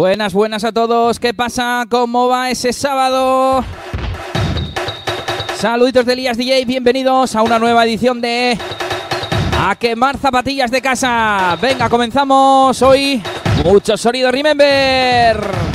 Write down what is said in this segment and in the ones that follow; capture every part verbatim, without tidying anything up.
Buenas, buenas a todos. ¿Qué pasa? ¿Cómo va ese sábado? Saluditos de Elías D J. Bienvenidos a una nueva edición de A Quemar Zapatillas de Casa. Venga, comenzamos hoy. Mucho sonido, remember.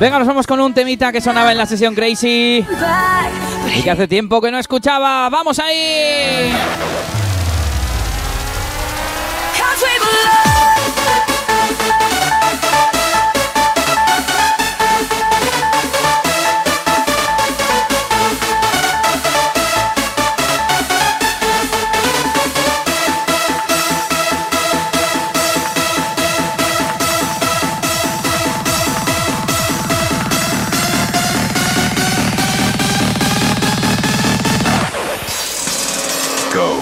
Venga, nos vamos con un temita que sonaba en la sesión Crazy y que hace tiempo que no escuchaba. ¡Vamos ahí! Go.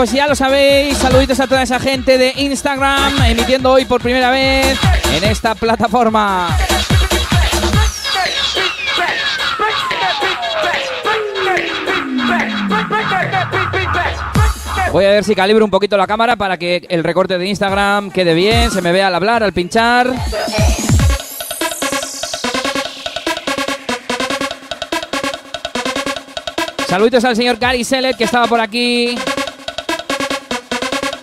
pues ya lo sabéis, saluditos a toda esa gente de Instagram, emitiendo hoy por primera vez en esta plataforma. Voy a ver si calibro un poquito la cámara para que el recorte de Instagram quede bien, se me vea al hablar, al pinchar. Saluditos al señor Gary Sellet, que estaba por aquí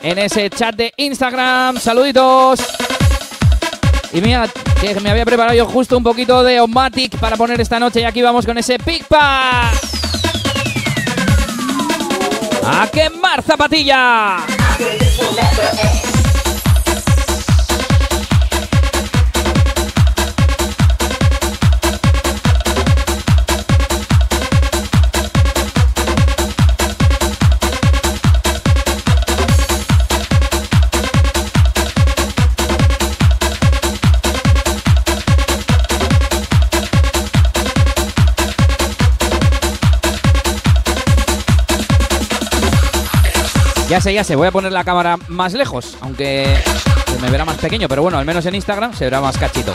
en ese chat de Instagram. Saluditos. Y mira, que me había preparado yo justo un poquito de Omatic para poner esta noche y aquí vamos con ese Pick Pack. ¡A quemar zapatilla! Ya sé, ya sé, voy a poner la cámara más lejos, aunque se me verá más pequeño, pero bueno, al menos en Instagram se verá más cachito.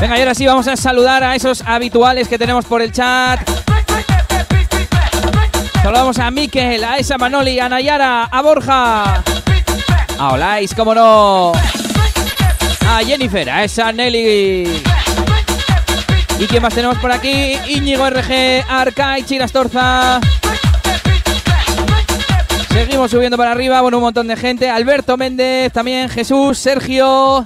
Venga, y ahora sí vamos a saludar a esos habituales que tenemos por el chat. Saludamos a Miquel, a esa Manoli, a Nayara, a Borja, a Holaís, cómo no, a Jennifer, a esa Nelly. ¿Y quién más tenemos por aquí? Iñigo R G, Arcai, Chis Torza. Seguimos subiendo para arriba, bueno, un montón de gente. Alberto Méndez, también Jesús, Sergio.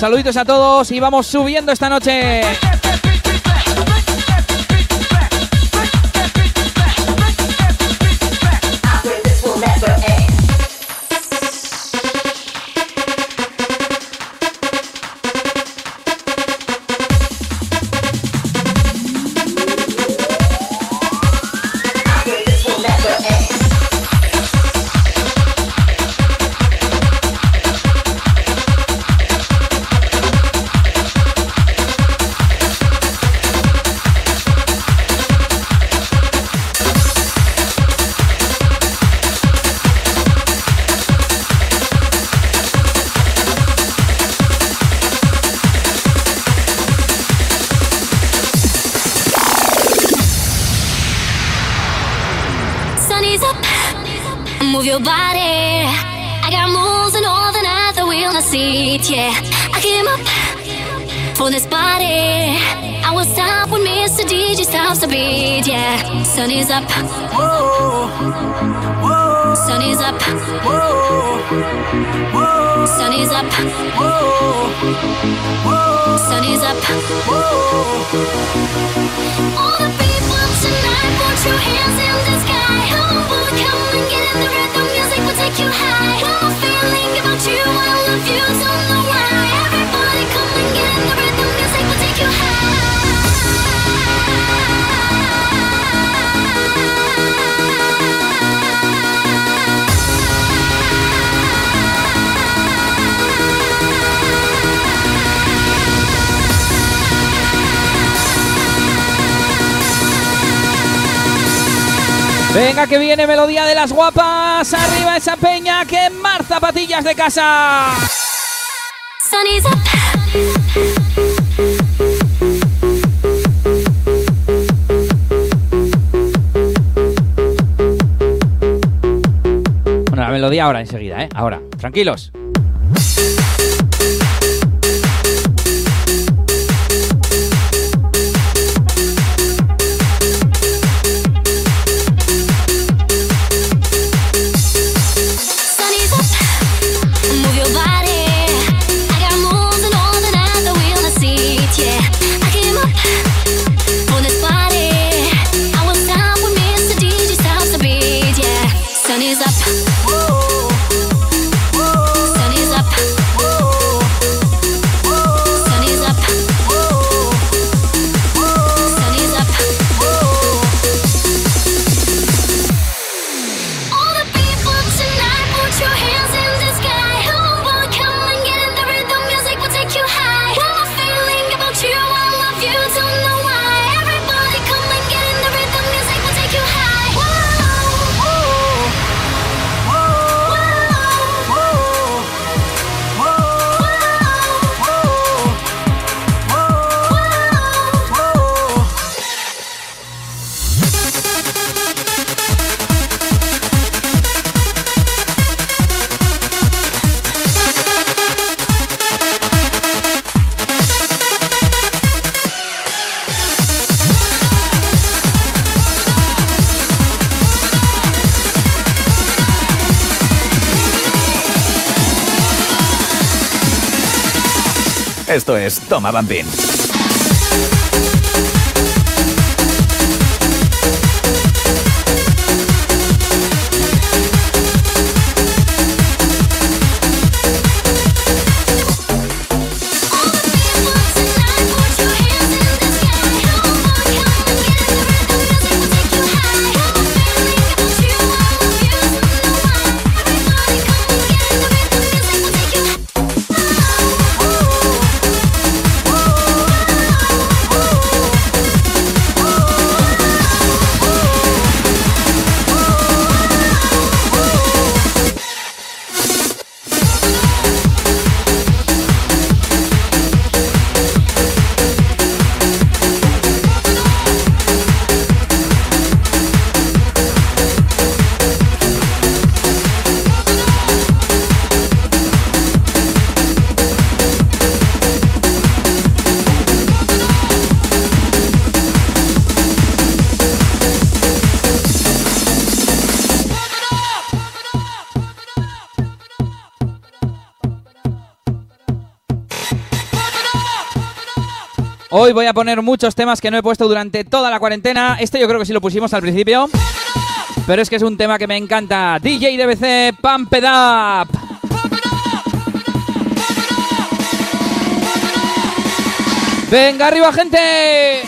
Saluditos a todos y vamos subiendo esta noche. Sun is up. Whoa, whoa. Sun is up. Whoa, whoa. Sun is up. Whoa, whoa. Sun is up. Whoa. All the people tonight, put your hands in the sky. Come on, boy, come and get in the rhythm. Music will take you high. One more feeling about you, I love you, don't know why. Everybody, come and get in the rhythm. Music will take you high. Venga, que viene melodía de las guapas. Arriba esa peña, quemar zapatillas de casa. Sun is up. Bueno, la melodía ahora, enseguida, ¿eh? Ahora, tranquilos. Esto es Toma Bambín. Hoy voy a poner muchos temas que no he puesto durante toda la cuarentena. Este yo creo que sí lo pusimos al principio, pero es que es un tema que me encanta. D J D B C, Pump It Up. Venga arriba, gente.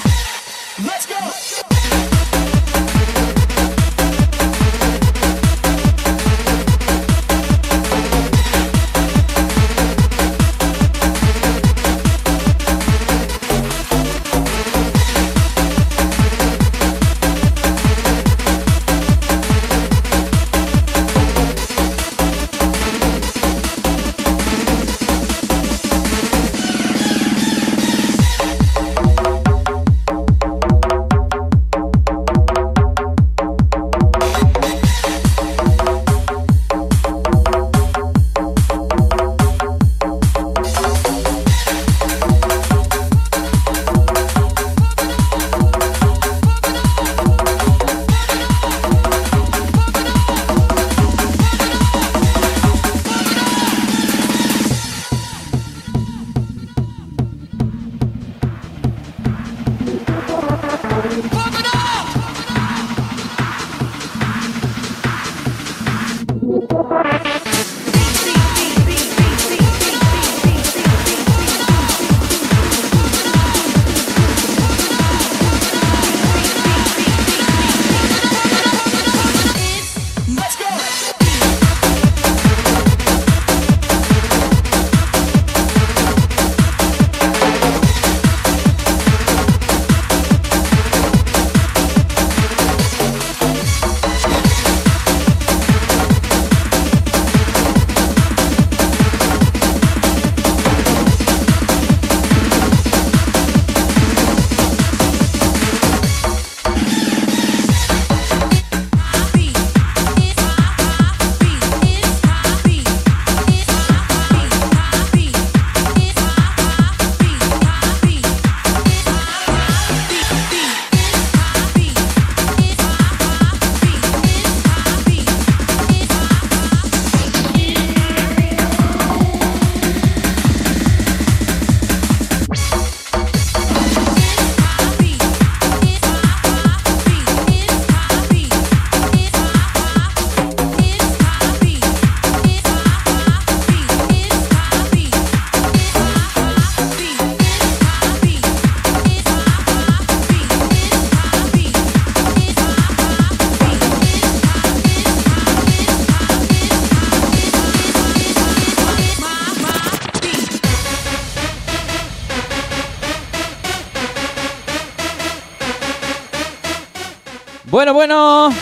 Bueno, bueno,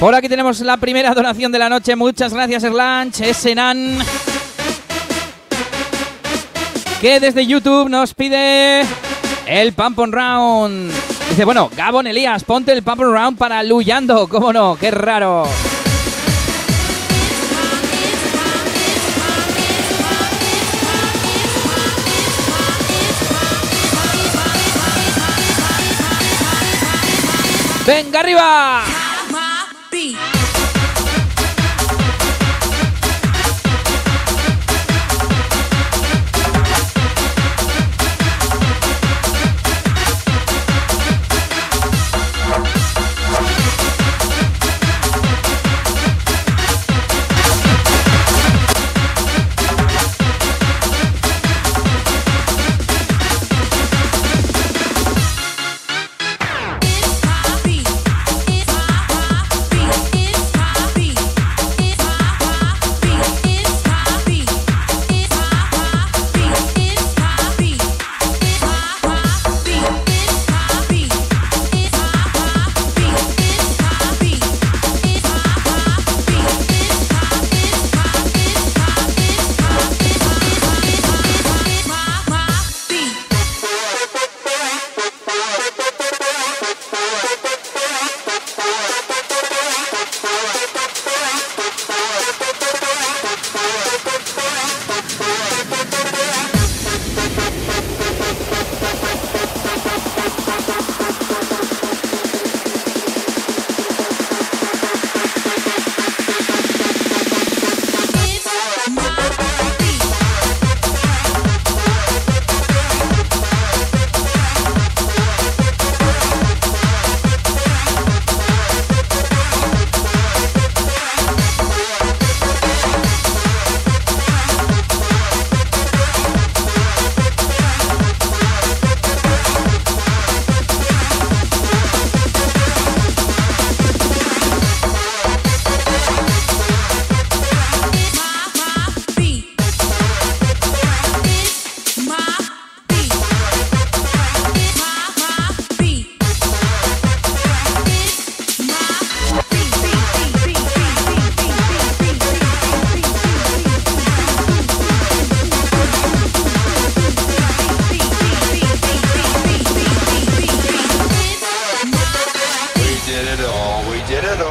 por aquí tenemos la primera donación de la noche. Muchas gracias, Erlanch, Esenan, que desde YouTube nos pide el Pump On Round. Dice, bueno, Gabón Elías, ponte el Pump On Round para Luyando. ¿Cómo no? ¡Qué raro! ¡Venga arriba!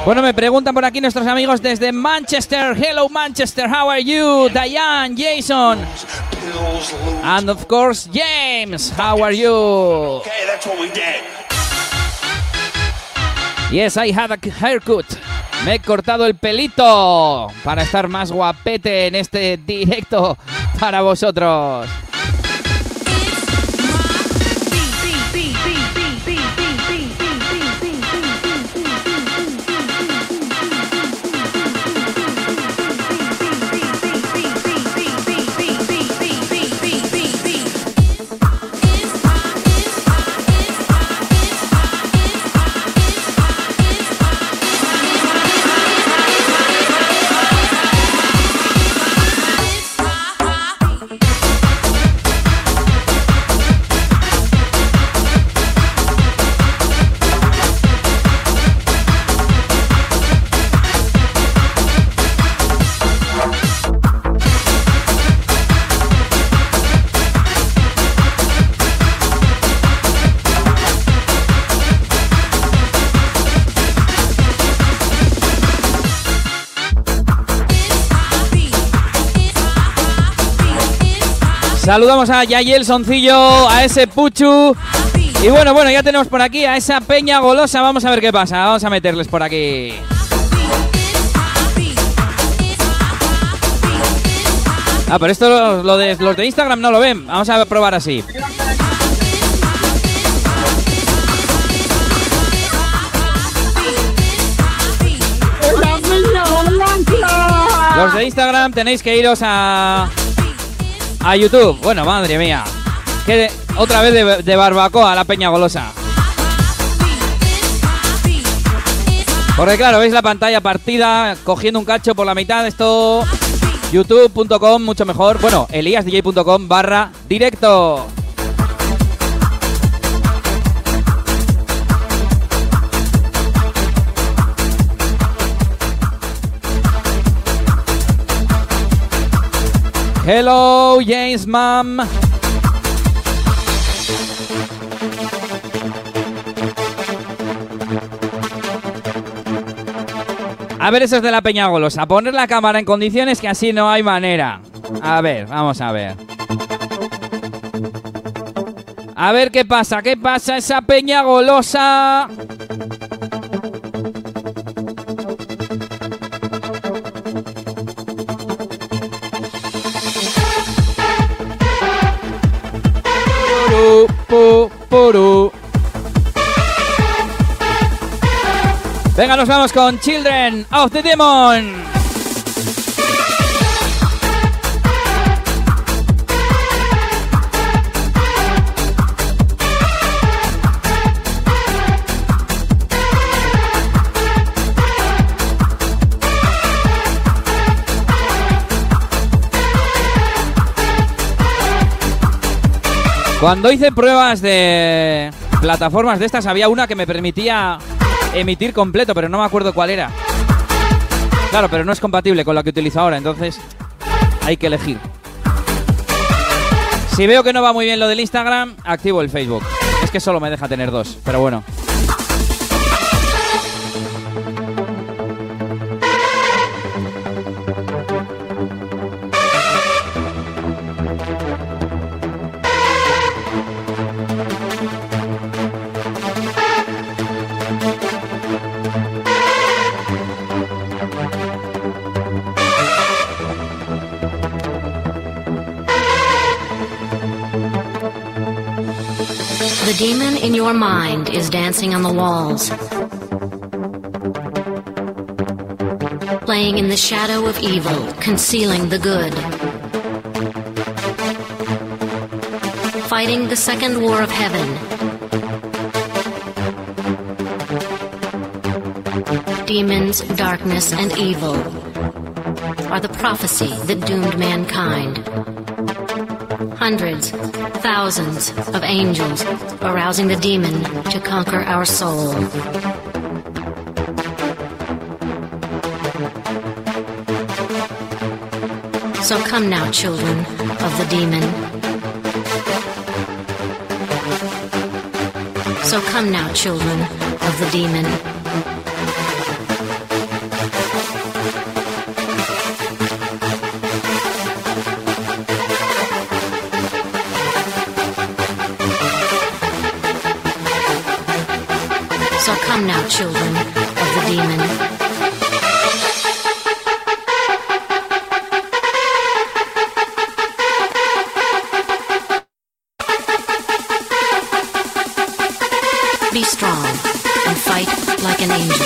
Bueno, me preguntan por aquí nuestros amigos desde Manchester. Hello Manchester, how are you? Diane, Jason, and of course James, how are you? Okay, that's what we did. Yes, I had a haircut. Me he cortado el pelito para estar más guapete en este directo para vosotros. Saludamos a Yayel Soncillo, a ese Puchu. Y bueno, bueno, ya tenemos por aquí a esa peña golosa. Vamos a ver qué pasa. Vamos a meterles por aquí. Ah, pero esto lo, lo de, los de Instagram no lo ven. Vamos a probar así. Los de Instagram tenéis que iros a... a YouTube. Bueno, madre mía. Que de, otra vez de, de barbacoa la peña golosa. Porque claro, veis la pantalla partida, cogiendo un cacho por la mitad. Esto, youtube punto com, mucho mejor. Bueno, eliasdj.com barra directo. Hello, James, ma'am. A ver, eso es de la peña golosa. Poner la cámara en condiciones, que así no hay manera. A ver, vamos a ver. A ver qué pasa, qué pasa esa peña golosa. Venga, nos vamos con Children of the Demon. Cuando hice pruebas de plataformas de estas, había una que me permitía emitir completo, pero no me acuerdo cuál era. Claro, pero no es compatible con la que utilizo ahora, entonces hay que elegir. Si veo que no va muy bien lo del Instagram, activo el Facebook. Es que solo me deja tener dos, pero bueno. The demon in your mind is dancing on the walls, playing in the shadow of evil, concealing the good, fighting the second war of heaven, demons, darkness, and evil are the prophecy that doomed mankind. Hundreds, thousands of angels arousing the demon to conquer our soul. So come now, children of the demon. So come now, children of the demon. Listen now, children of the demon. Be strong and fight like an angel.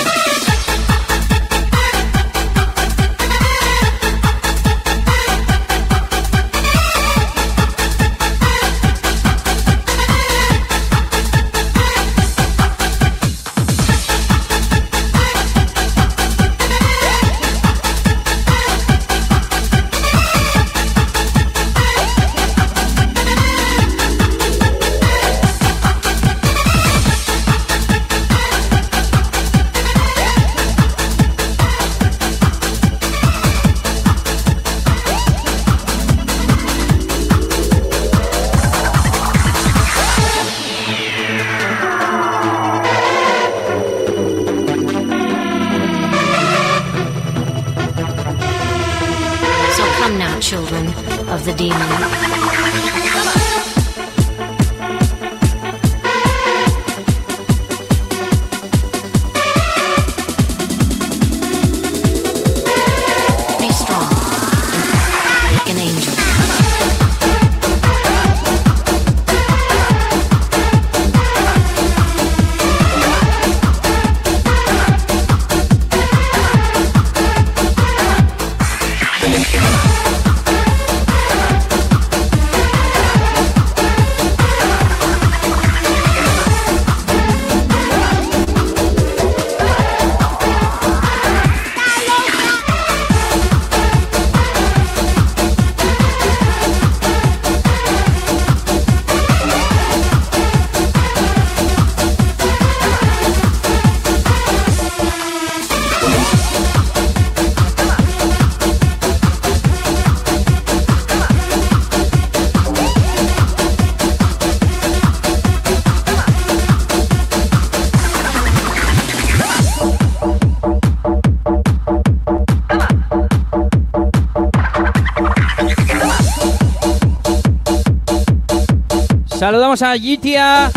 Saludamos a Yitia,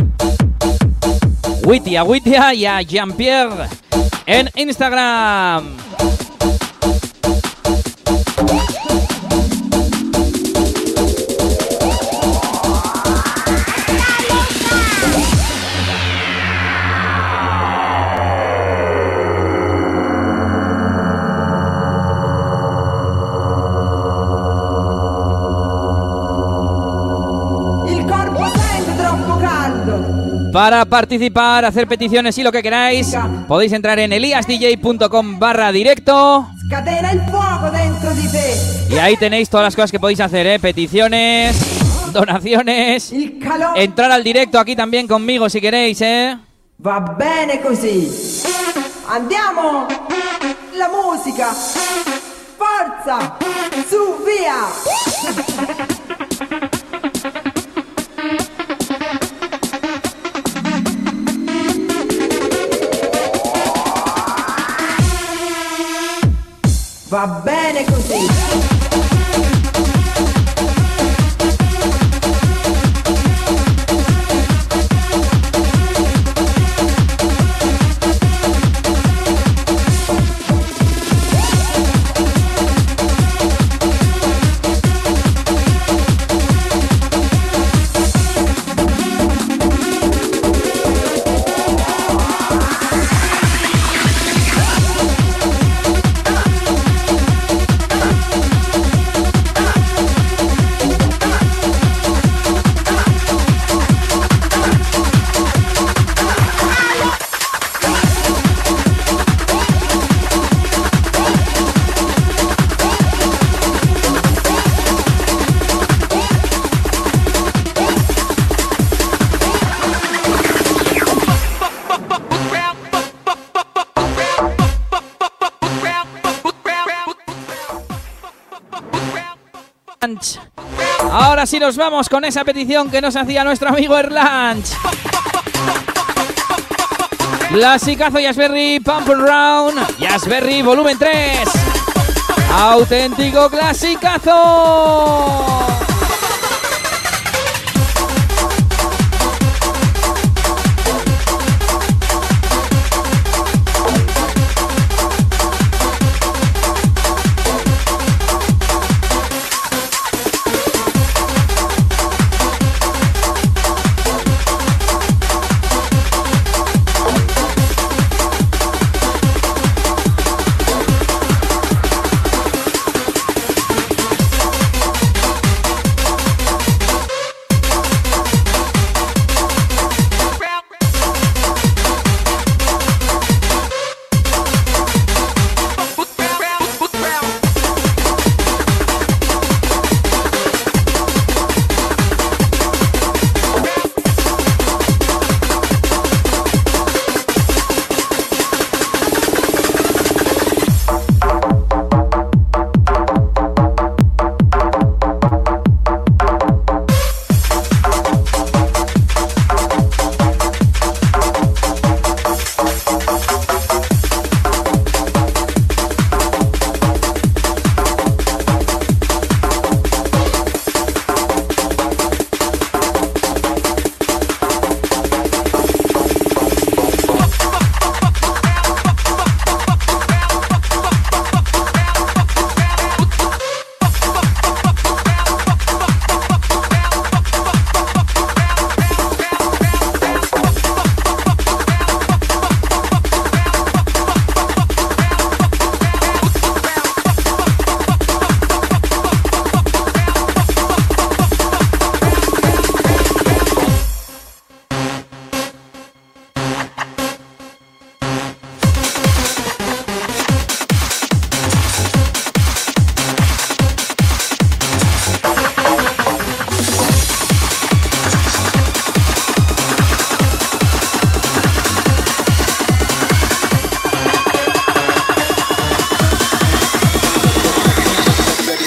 Witia, Witia y a Jean-Pierre en Instagram. Para participar, hacer peticiones y lo que queráis, podéis entrar en eliasdj.com barra directo. Y ahí tenéis todas las cosas que podéis hacer, ¿eh? Peticiones, donaciones, entrar al directo aquí también conmigo si queréis, ¿eh? Va bene così. Andiamo. La música. Forza. Su via. Va bene così. Ahora sí nos vamos con esa petición que nos hacía nuestro amigo Erlanch. Clasicazo Yasberry, Pump and Round, Yasberry volumen tres. Auténtico clasicazo.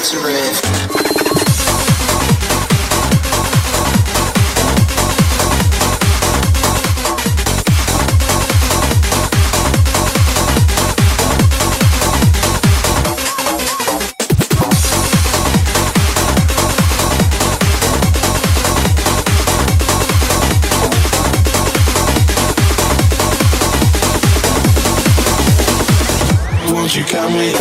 to rave. You got me.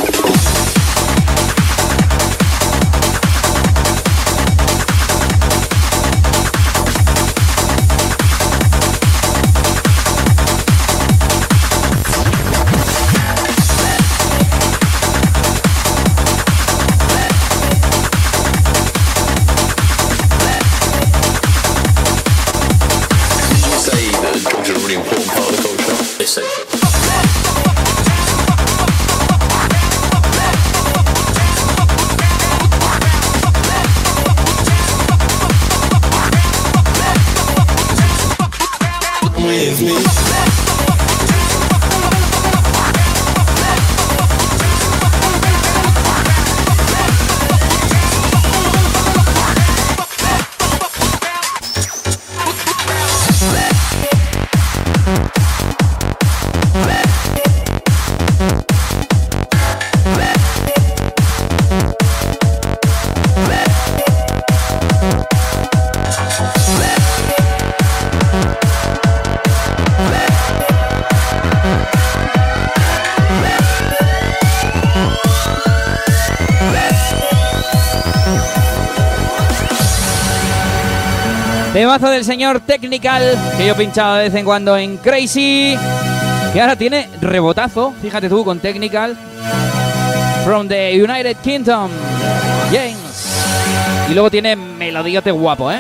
Temazo del señor Technical, que yo pinchaba de vez en cuando en Crazy, que ahora tiene rebotazo, fíjate tú, con Technical, from the United Kingdom, James. Y luego tiene melodiote guapo, ¿eh?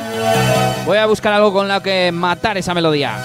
Voy a buscar algo con lo que matar esa melodía.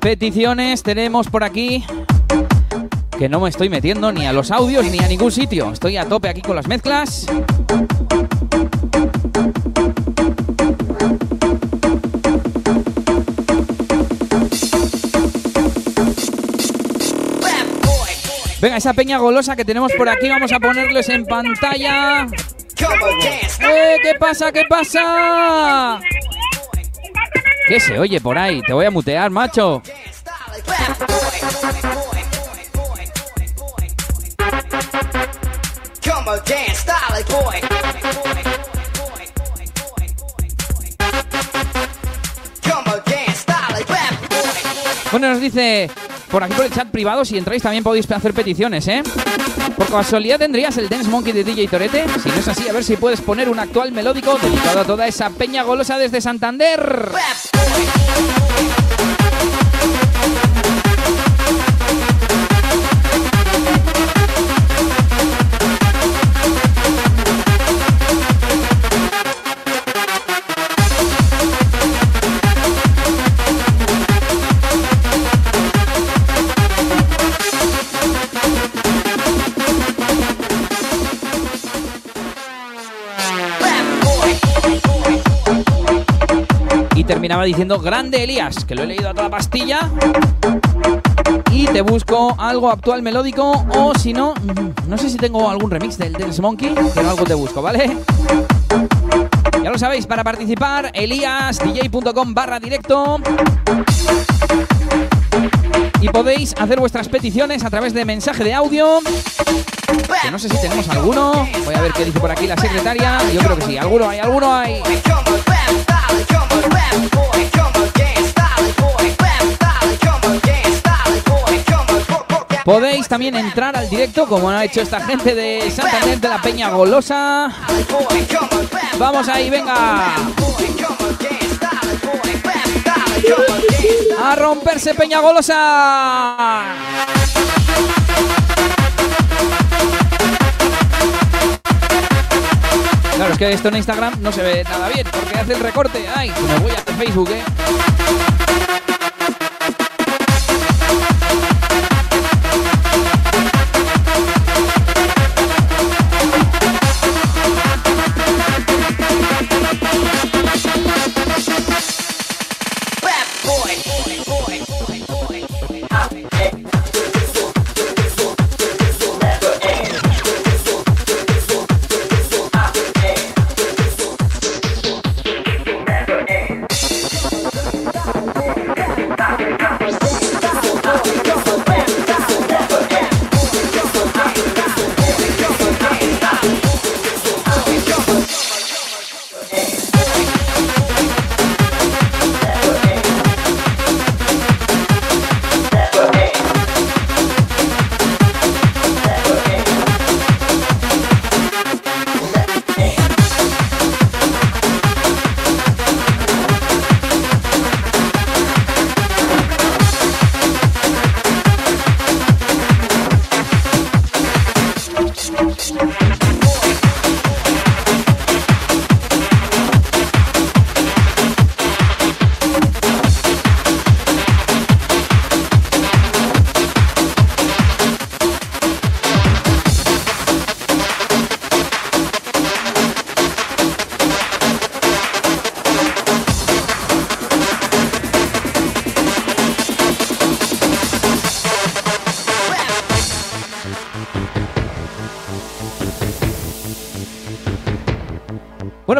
peticiones tenemos por aquí, que no me estoy metiendo ni a los audios ni a ningún sitio. Estoy a tope aquí con las mezclas. Venga, esa peña golosa que tenemos por aquí, vamos a ponerles en pantalla. ¡Eh! ¿Qué pasa? ¿Qué pasa? ¿Qué se oye por ahí? Te voy a mutear, macho. Bueno, nos dice... por aquí por el chat privado, si entráis también podéis hacer peticiones, ¿eh? ¿Por casualidad tendrías el Dance Monkey de D J Torete? Si no es así, a ver si puedes poner un actual melódico dedicado a toda esa peña golosa desde Santander. Terminaba diciendo grande Elías, que lo he leído a toda pastilla, y te busco algo actual melódico, o si no, no sé si tengo algún remix del Dance Monkey, pero algo te busco, ¿vale? Ya lo sabéis, para participar, eliasdj.com barra directo, y podéis hacer vuestras peticiones a través de mensaje de audio, que no sé si tenemos alguno. Voy a ver qué dice por aquí la secretaria. Yo creo que sí, alguno hay, alguno hay. Podéis también entrar al directo, como ha hecho esta gente de Santander de la peña golosa. Vamos ahí, venga. A romperse, peña golosa. Claro, es que esto en Instagram no se ve nada bien, porque hace el recorte. Ay, me voy a Facebook, eh.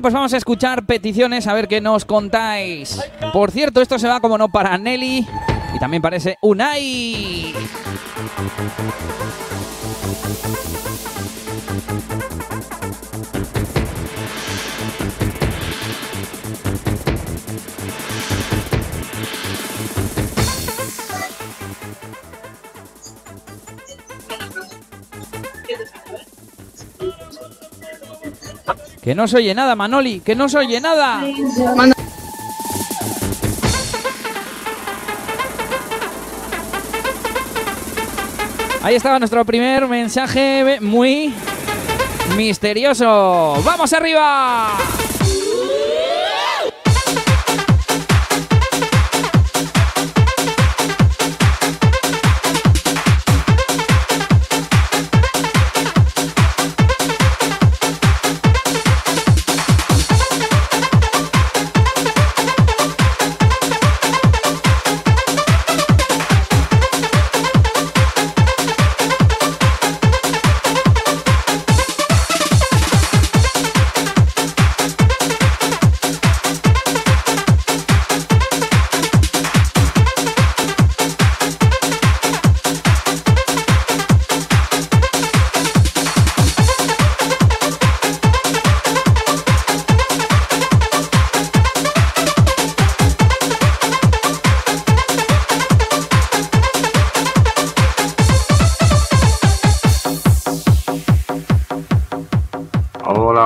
Pues vamos a escuchar peticiones, a ver qué nos contáis. Por cierto, esto se va como no para Nelly y también parece Unai. Que no se oye nada, Manoli, que no se oye nada. Mano- Ahí estaba nuestro primer mensaje muy misterioso. ¡Vamos arriba!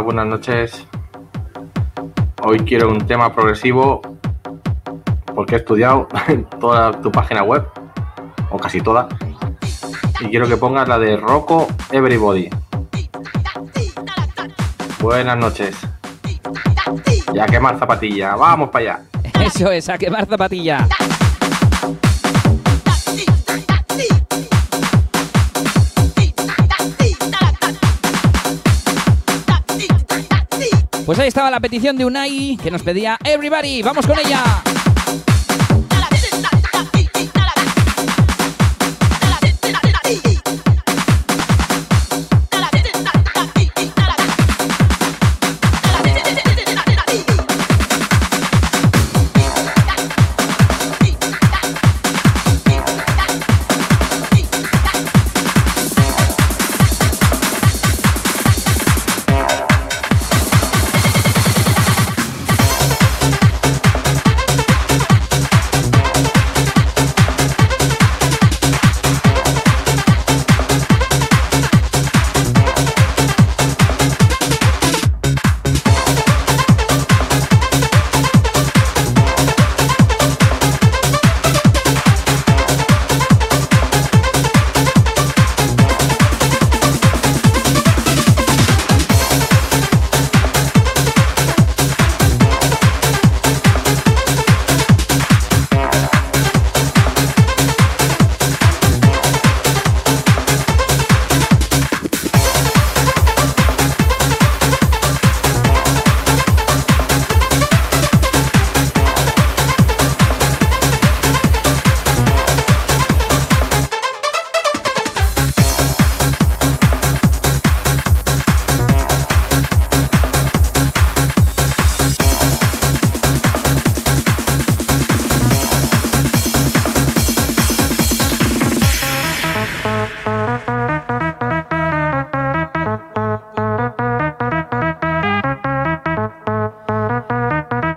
buenas noches. Hoy quiero un tema progresivo porque he estudiado toda tu página web, o casi toda, y quiero que pongas la de Rocco Everybody. Buenas noches. Y a quemar zapatilla, vamos para allá. Eso es, a quemar zapatilla. Pues ahí estaba la petición de Unai, que nos pedía Everybody. ¡Vamos con ella!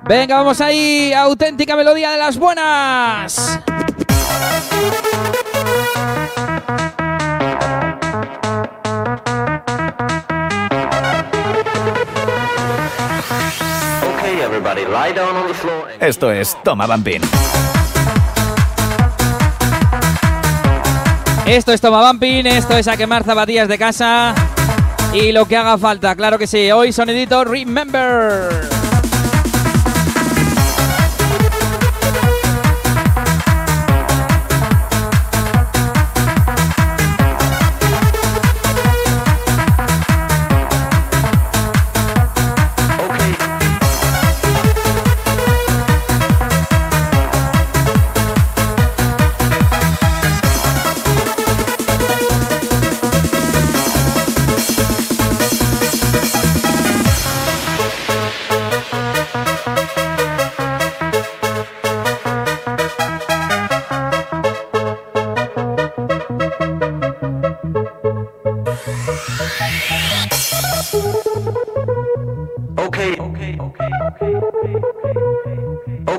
Venga, vamos ahí, auténtica melodía de las buenas. Esto es Toma Bumping. Esto es Toma Bumping, esto es a quemar zapatillas de casa y lo que haga falta, claro que sí. Hoy sonidito Remember.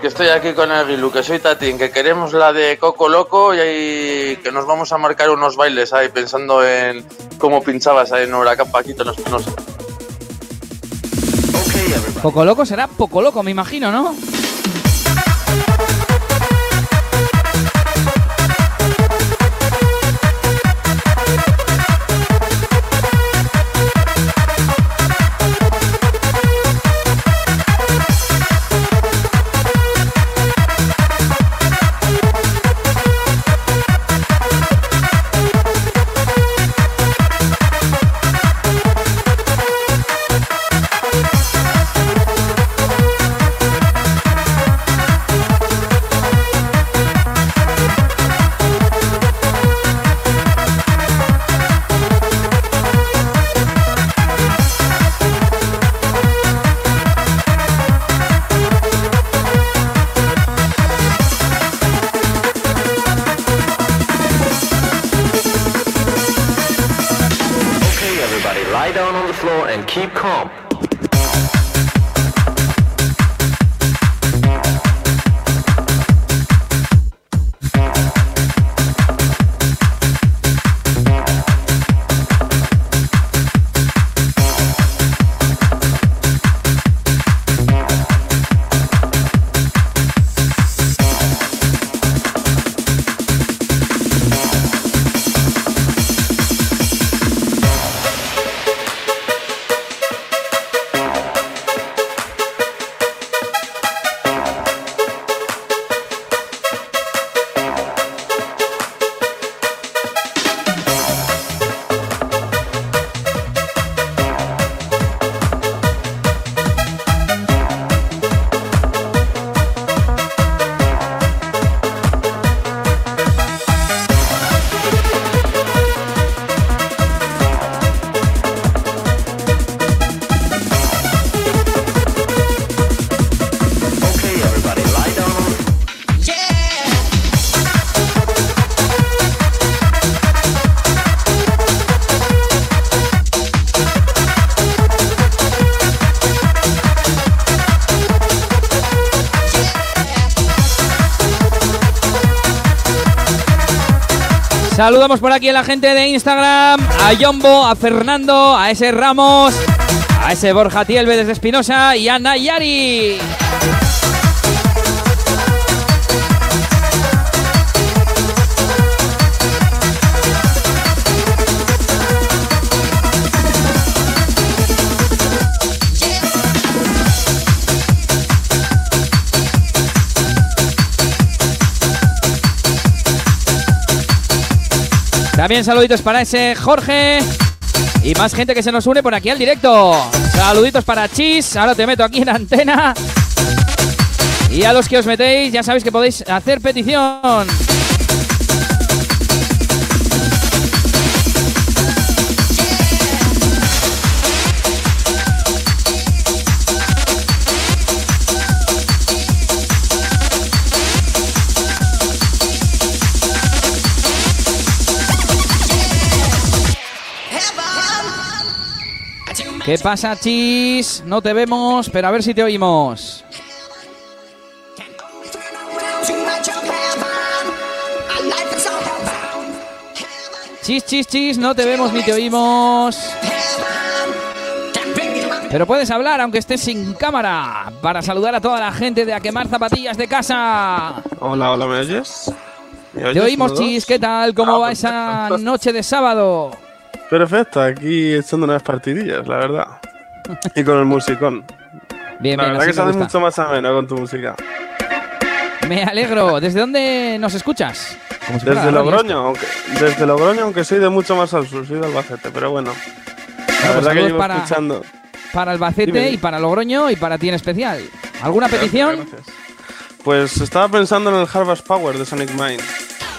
Que estoy aquí con el Guilu, que soy Tatín, que queremos la de Coco Loco y ahí que nos vamos a marcar unos bailes ahí pensando en cómo pinchabas ahí en Huracán Paquito. Nos, nos... Okay, Poco Loco será Poco Loco, me imagino, ¿no? Lie down on the floor and keep calm. Saludamos por aquí a la gente de Instagram, a Yombo, a Fernando, a ese Ramos, a ese Borja Tielbe desde Espinosa y a Nayari. También saluditos para ese Jorge y más gente que se nos une por aquí al directo. Saluditos para Chis, ahora te meto aquí en antena. Y a los que os metéis, ya sabéis que podéis hacer petición. ¿Qué pasa, Chis? No te vemos, pero a ver si te oímos. Chis, chis, chis, no te vemos ni te oímos. Pero puedes hablar, aunque estés sin cámara, para saludar a toda la gente de A Quemar Zapatillas de Casa. Hola, hola, ¿me oyes? ¿Me oyes? Te oímos, Chis, ¿qué tal? ¿Cómo ah, va perfecto. Esa noche de sábado? Perfecto, aquí echando unas partidillas, la verdad. Y con el musicón. Bien, la bien, verdad que se hace mucho más ameno con tu música. Me alegro. ¿Desde dónde nos escuchas? Como si desde Logroño, aunque, desde Logroño, aunque soy de mucho más al sur, soy de Albacete, pero bueno. La no, verdad pues, que llevo para, escuchando. Para Albacete Dime. Y para Logroño y para ti en especial. ¿Alguna gracias, petición? Gracias. Pues estaba pensando en el Harvest Power de Sonic Mind,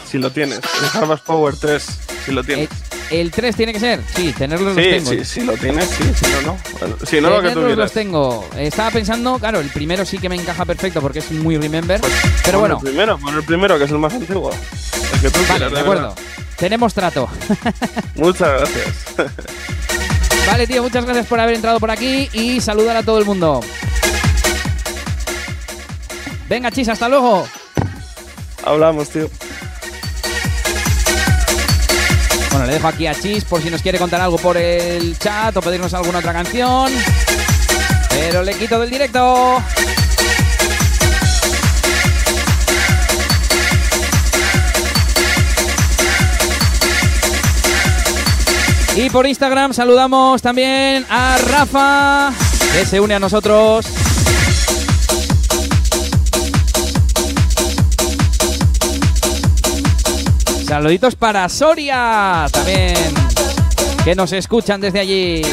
si lo tienes. El Harvest Power tres, si lo tienes. Eh, ¿El tres tiene que ser? Sí, tenerlos sí, los tengo. Sí, sí, lo tienes, sí, si no, no. Bueno, si no, lo que tú quieras. Los tengo. Estaba pensando, claro, el primero sí que me encaja perfecto porque es muy remember, pues, pero bueno. El primero, por el primero, que es el más antiguo. El que tú vale, quieras, de acuerdo. Verdad. Tenemos trato. Muchas gracias. Vale, tío, muchas gracias por haber entrado por aquí y saludar a todo el mundo. Venga, Chis, hasta luego. Hablamos, tío. Bueno, le dejo aquí a Chis por si nos quiere contar algo por el chat o pedirnos alguna otra canción. Pero le quito del directo. Y por Instagram saludamos también a Rafa, que se une a nosotros. Saluditos para Soria también, que nos escuchan desde allí.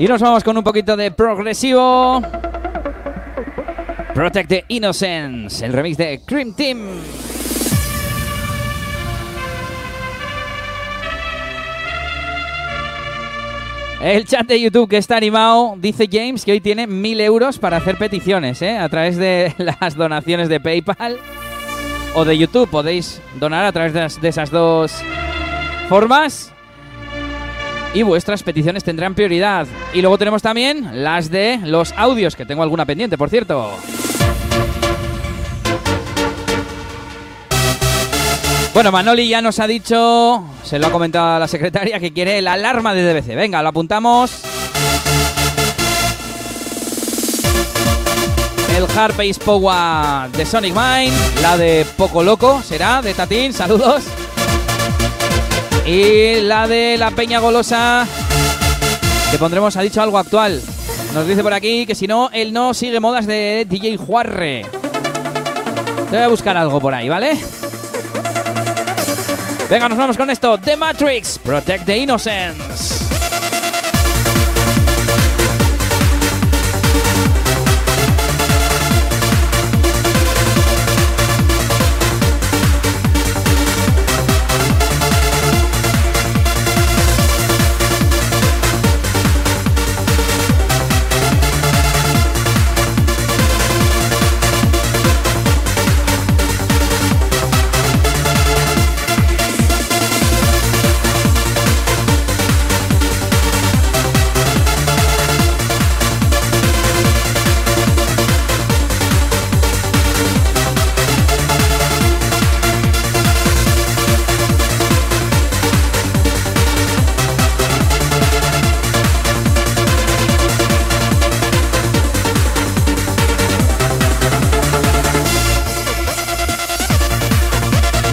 Y nos vamos con un poquito de progresivo. Protect the Innocence, el remix de Cream Team. El chat de YouTube que está animado, dice James que hoy tiene mil euros para hacer peticiones, ¿eh? A través de las donaciones de PayPal o de YouTube. Podéis donar a través de, las, de esas dos formas y vuestras peticiones tendrán prioridad. Y luego tenemos también las de los audios, que tengo alguna pendiente, por cierto. Bueno, Manoli ya nos ha dicho, se lo ha comentado a la secretaria, que quiere la alarma de D B C. Venga, lo apuntamos. El Harvest Power de Sonic Mind, la de Poco Loco será de Tatín, saludos. Y la de la Peña Golosa, que pondremos, ha dicho algo actual. Nos dice por aquí que si no, él no sigue modas de D J Juarre. Te voy a buscar algo por ahí, ¿vale? Venga, nos vamos con esto. The Matrix, Protect the Innocence.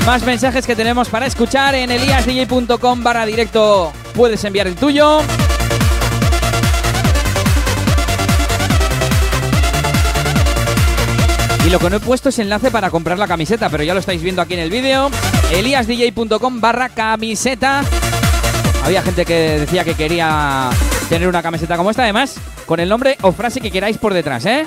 Más mensajes que tenemos para escuchar en elíasdj.com barra directo. Puedes enviar el tuyo. Y lo que no he puesto es enlace para comprar la camiseta, pero ya lo estáis viendo aquí en el vídeo. elíasdj.com barra camiseta. Había gente que decía que quería tener una camiseta como esta, además, con el nombre o frase que queráis por detrás, ¿eh?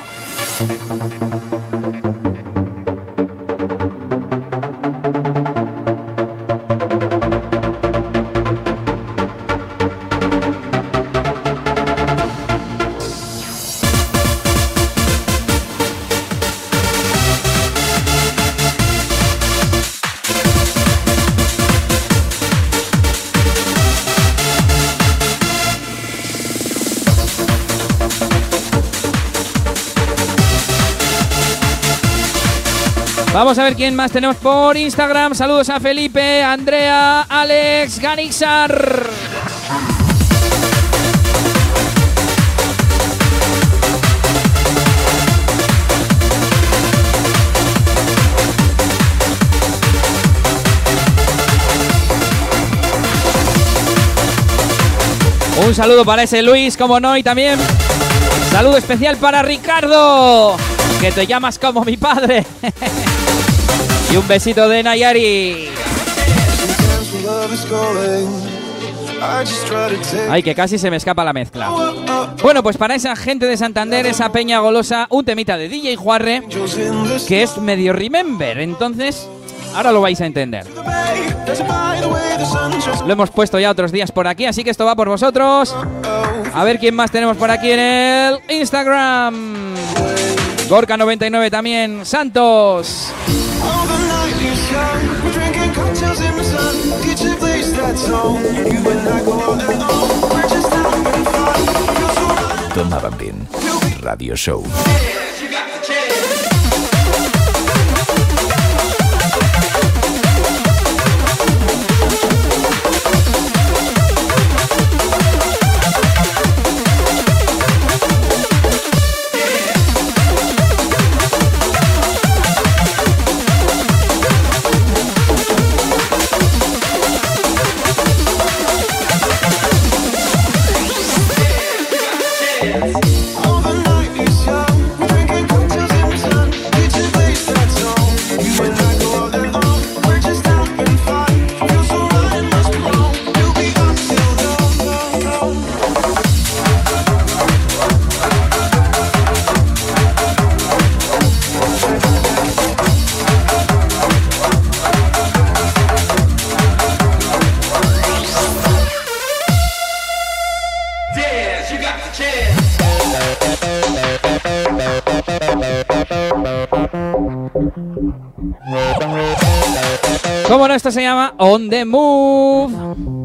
Vamos a ver quién más tenemos por Instagram. Saludos a Felipe, Andrea, Alex, Ganixar. Un saludo para ese Luis, como no, y también saludo especial para Ricardo, que te llamas como mi padre. Y un besito de Nayari. Ay, que casi se me escapa la mezcla. Bueno, pues para esa gente de Santander, esa Peña Golosa, un temita de D J Juarre, que es medio remember. Entonces, ahora lo vais a entender. Lo hemos puesto ya otros días por aquí, así que esto va por vosotros. A ver quién más tenemos por aquí en el Instagram. Gorka noventa y nueve también, Santos. Tomaban bien. Radio Show. Overnight is young. Como no, esto se llama On The Move.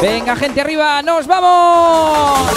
Venga, gente, arriba, nos vamos.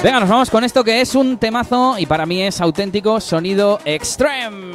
Venga, nos vamos con esto que es un temazo y para mí es auténtico sonido extreme.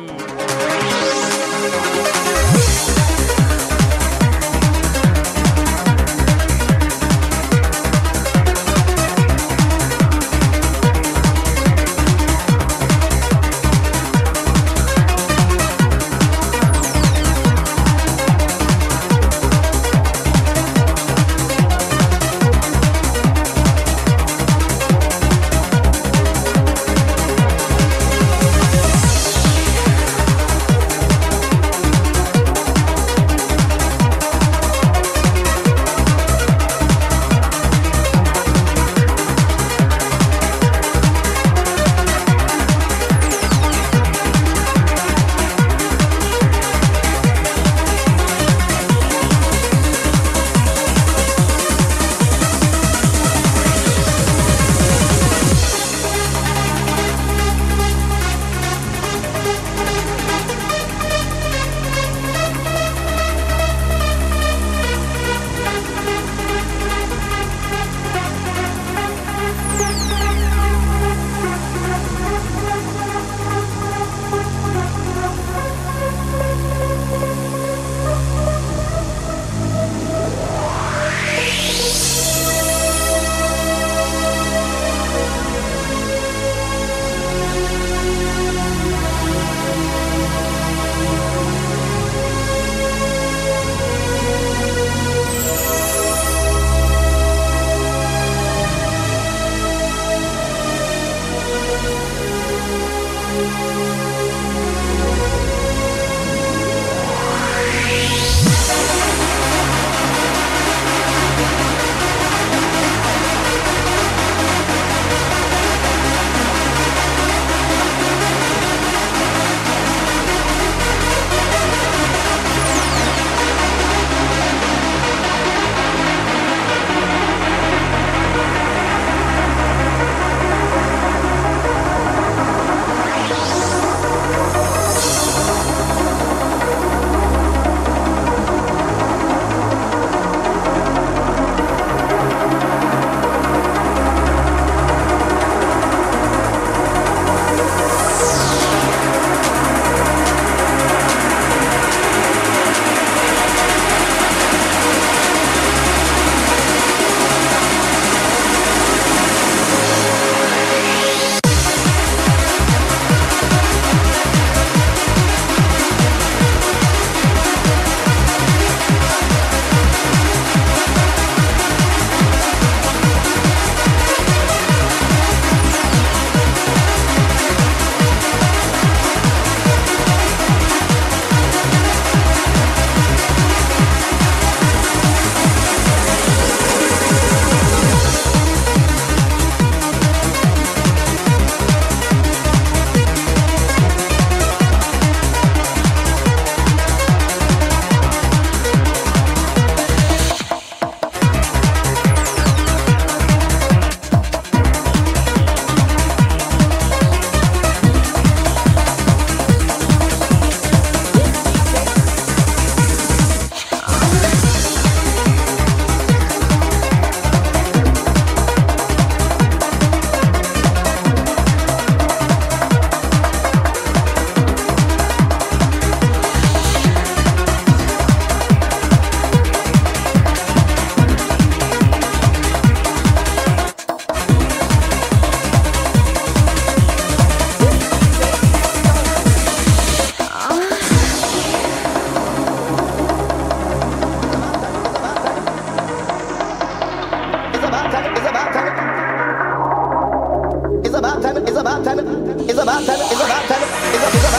time, it's about time, it's about time, it's about time, it's about time, it's about time,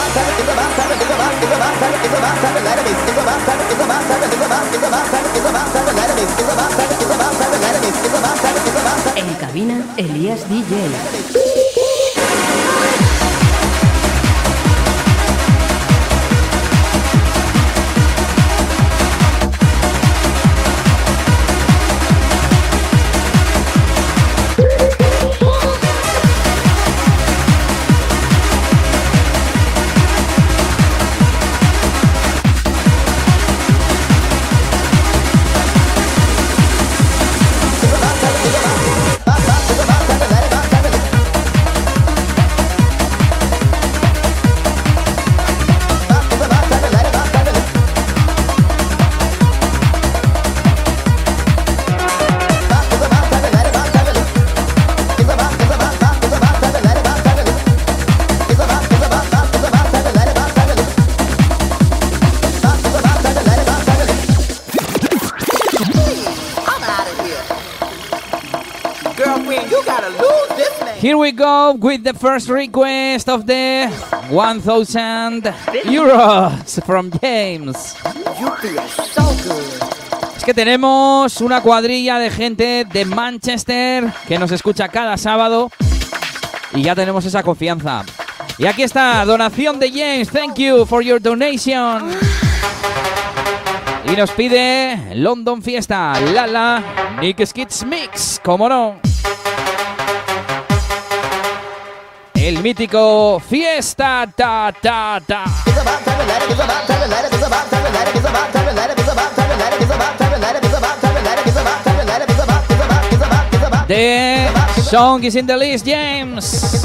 it's about time, it's about time, it's about time, let it be, it's about time, it's about time, it's about time, it's about time, it's about time, let it be, it's about time, it's about time, let it be, it's about time, it's about time. En cabina, Elías D J. Here we go with the first request of the one thousand euros from James. Es que tenemos una cuadrilla de gente de Manchester que nos escucha cada sábado y ya tenemos esa confianza. Y aquí está, donación de James. Thank you for your donation. Y nos pide London Fiesta, Lala, Nick Skits Mix, cómo no. El mítico Fiesta ta ta ta. The song is in the list, James.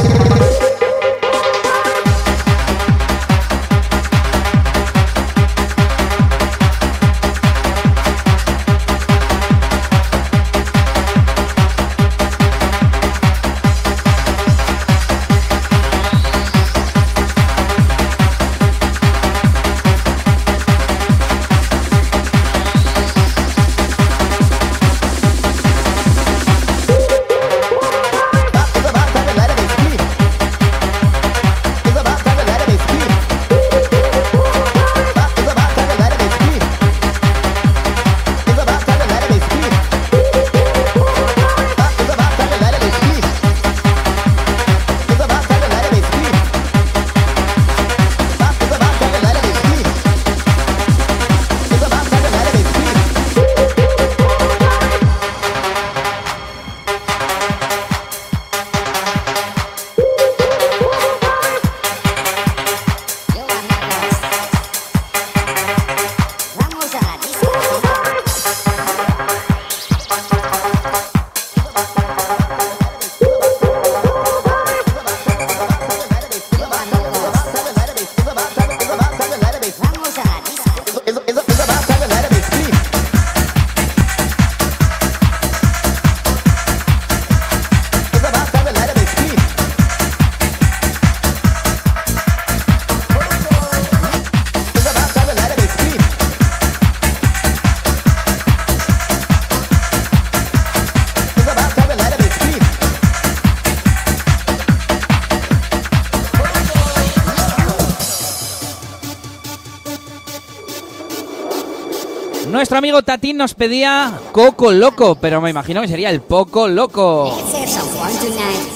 Nuestro amigo Tatín nos pedía Coco Loco, pero me imagino que sería el Poco Loco.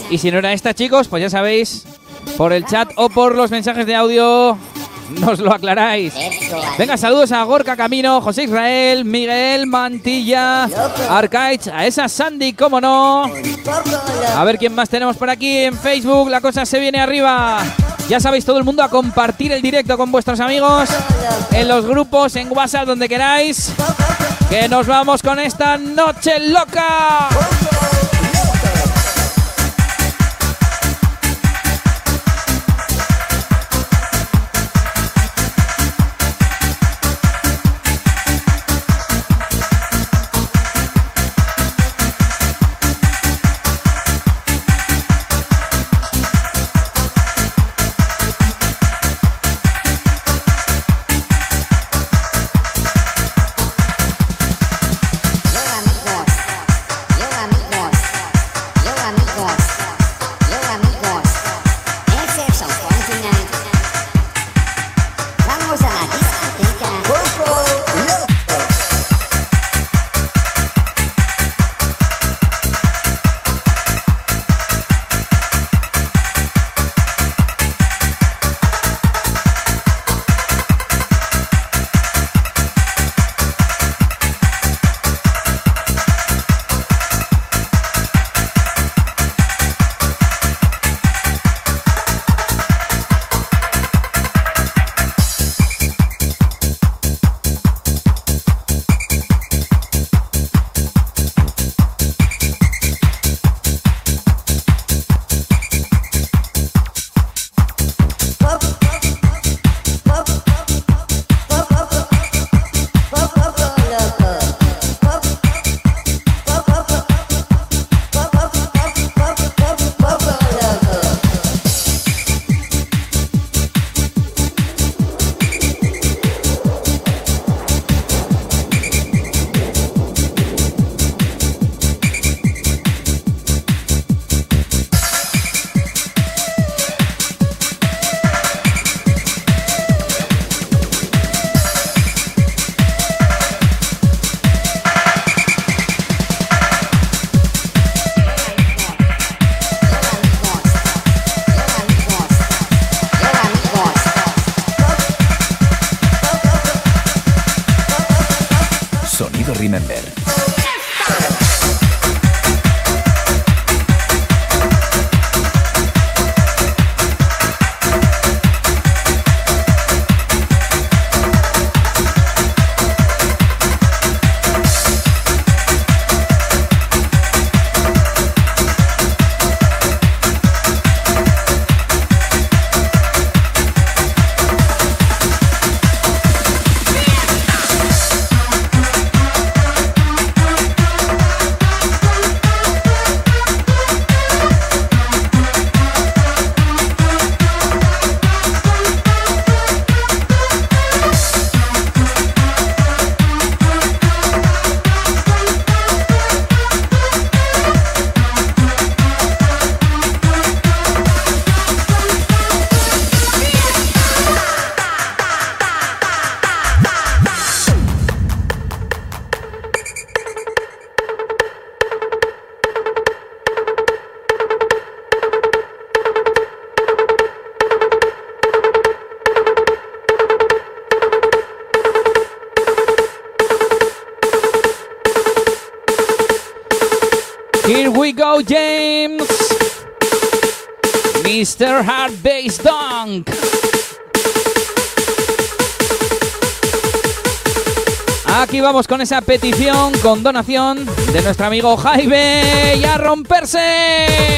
Y si no era esta, chicos, pues ya sabéis, por el chat o por los mensajes de audio nos lo aclaráis. Venga, saludos a Gorka Camino, José Israel, Miguel Mantilla, Arcai, a esa Sandy, cómo no. A ver quién más tenemos por aquí en Facebook, la cosa se viene arriba. Ya sabéis, todo el mundo a compartir el directo con vuestros amigos, en los grupos, en WhatsApp, donde queráis. Que nos vamos con esta noche loca. mister Hard Bass Dunk. Aquí vamos con esa petición, con donación de nuestro amigo Jaime. ¡Y a romperse!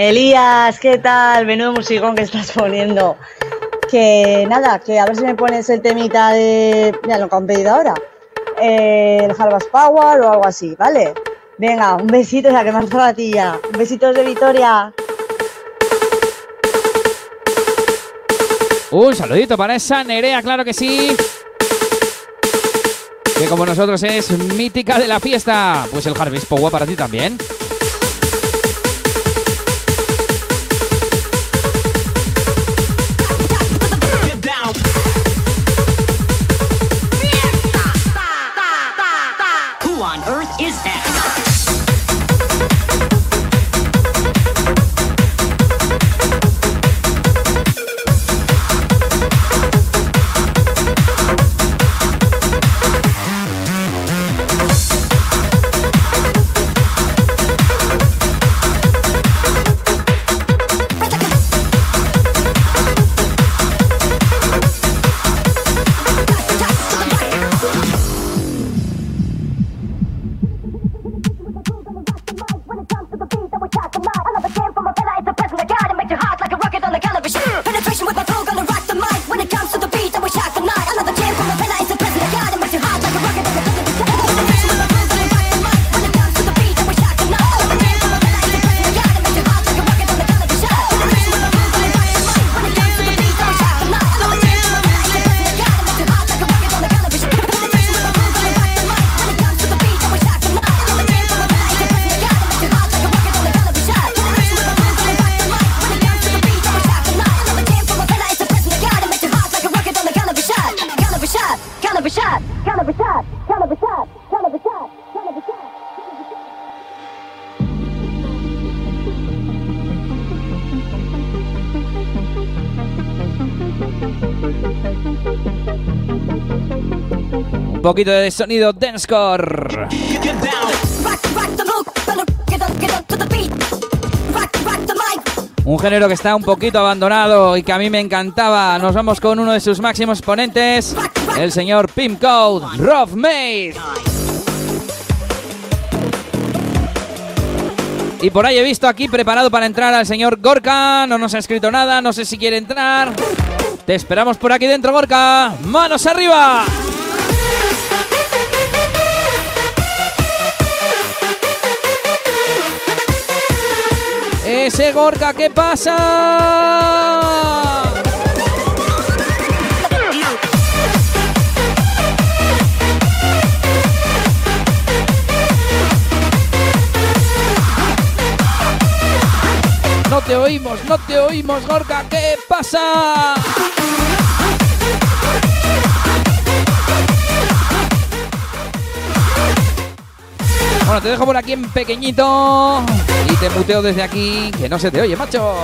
Elías, ¿qué tal? Menudo musicón que estás poniendo. Que nada, que a ver si me pones el temita de... Mira, lo que han pedido ahora. Eh, el Harvest Power o algo así, ¿vale? Venga, un besito, la que me ha dado la tía. Un besito de Victoria. Un saludito para esa Nerea, claro que sí. Que como nosotros es mítica de la fiesta. Pues el Harvest Power para ti también. Un poquito de sonido dancecore. Un género que está un poquito abandonado y que a mí me encantaba. Nos vamos con uno de sus máximos exponentes, el señor Pimp Code, Rob Maid. Y por ahí he visto aquí preparado para entrar al señor Gorka. No nos ha escrito nada, no sé si quiere entrar. Te esperamos por aquí dentro, Gorka. ¡Manos arriba! Ese Gorka, ¿qué pasa? No te oímos, no te oímos, Gorka, ¿qué pasa? Bueno, te dejo por aquí en pequeñito y te muteo desde aquí, que no se te oye, macho.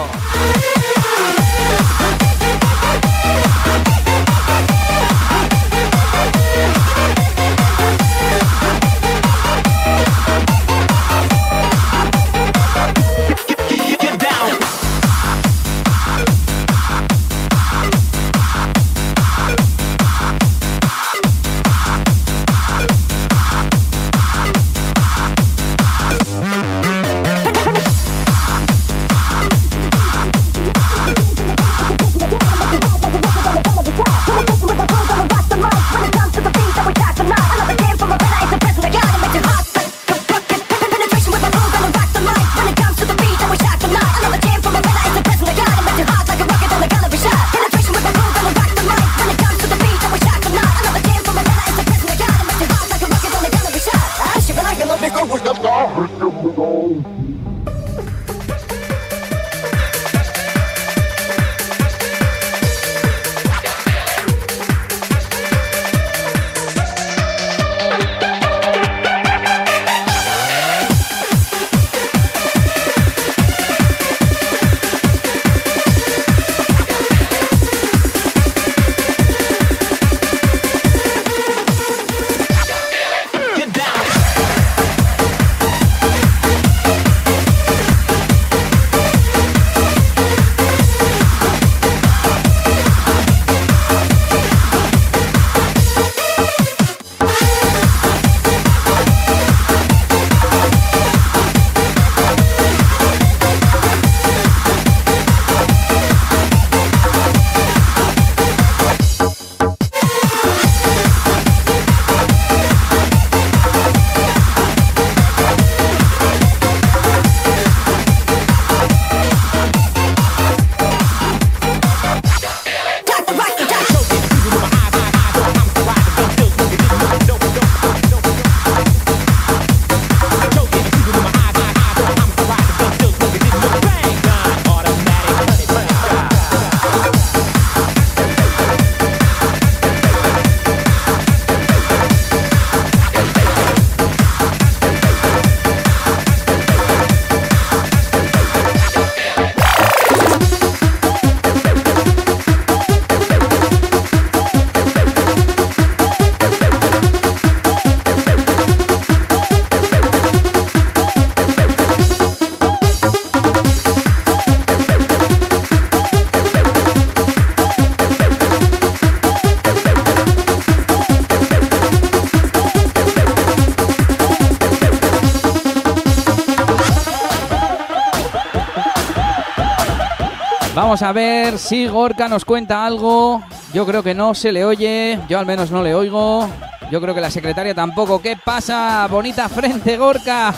Vamos a ver si Gorka nos cuenta algo. Yo creo que no se le oye. Yo al menos no le oigo. Yo creo que la secretaria tampoco. ¿Qué pasa? Bonita frente, Gorka.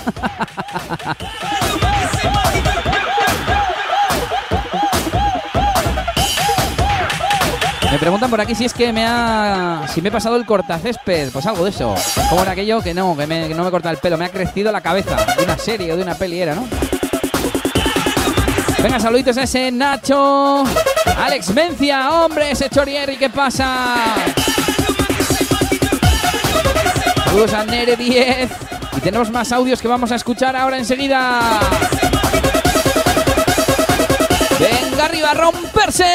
Me preguntan por aquí si es que me ha... si me he pasado el cortacésped. Pues algo de eso. Como era aquello que no, que, me, que no me corta el pelo. Me ha crecido la cabeza. De una serie o de una peli era, ¿no? Venga, saluditos a ese Nacho. Alex Mencia, hombre, ese Chorieri, ¿qué pasa? Saludos a Nere diez. Y tenemos más audios que vamos a escuchar ahora enseguida. Venga arriba, a romperse.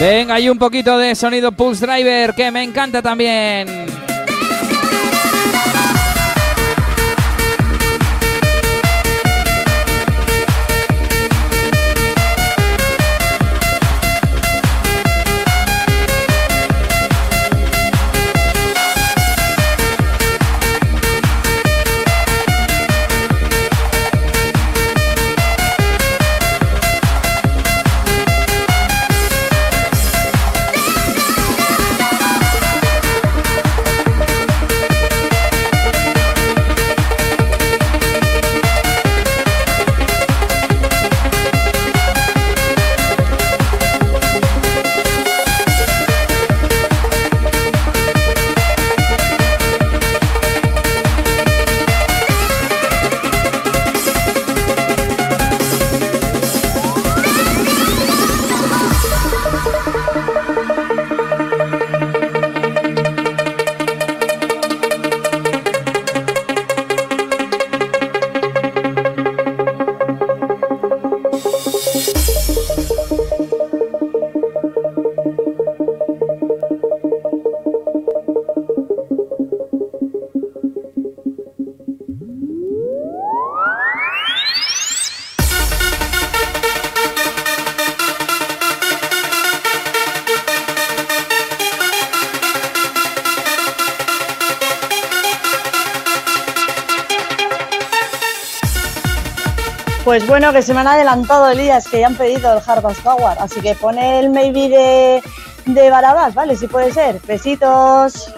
Venga, hay un poquito de sonido Pulse Driver que me encanta también. Pues bueno, que se me han adelantado, Elías, que ya han pedido el Harvest Power, así que pon el Maybe de, de Barabás, ¿vale? Si puede ser. Besitos.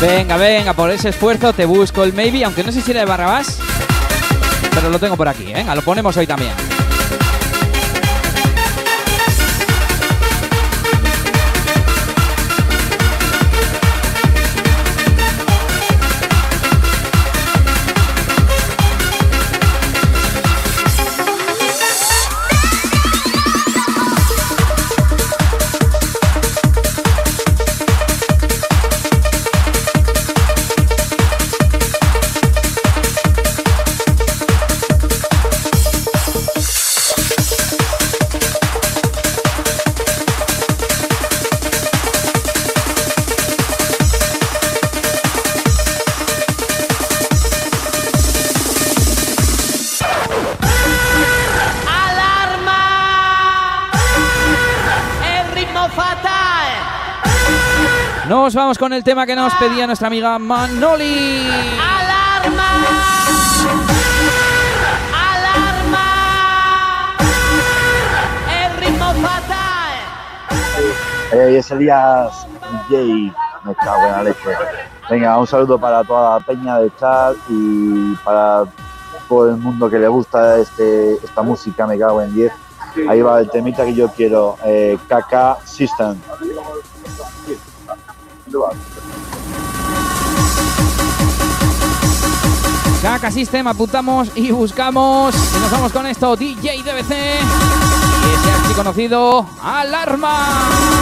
Venga, venga, por ese esfuerzo te busco el Maybe, aunque no sé si era de Barrabás, pero lo tengo por aquí. Venga, lo ponemos hoy también. Nos vamos con el tema que nos pedía nuestra amiga Manoli. ¡Alarma! ¡Alarma! ¡El ritmo fatal! Eh, es Elías D J. Me cago en la leche. Venga, un saludo para toda la peña de chat y para todo el mundo que le gusta este, esta música. Me cago en diez. Ahí va el temita que yo quiero. Eh, K K System. K K System, apuntamos y buscamos. Y nos vamos con esto, D J D B C. Y ese archiconocido, ¡Alarma! ¡Alarma!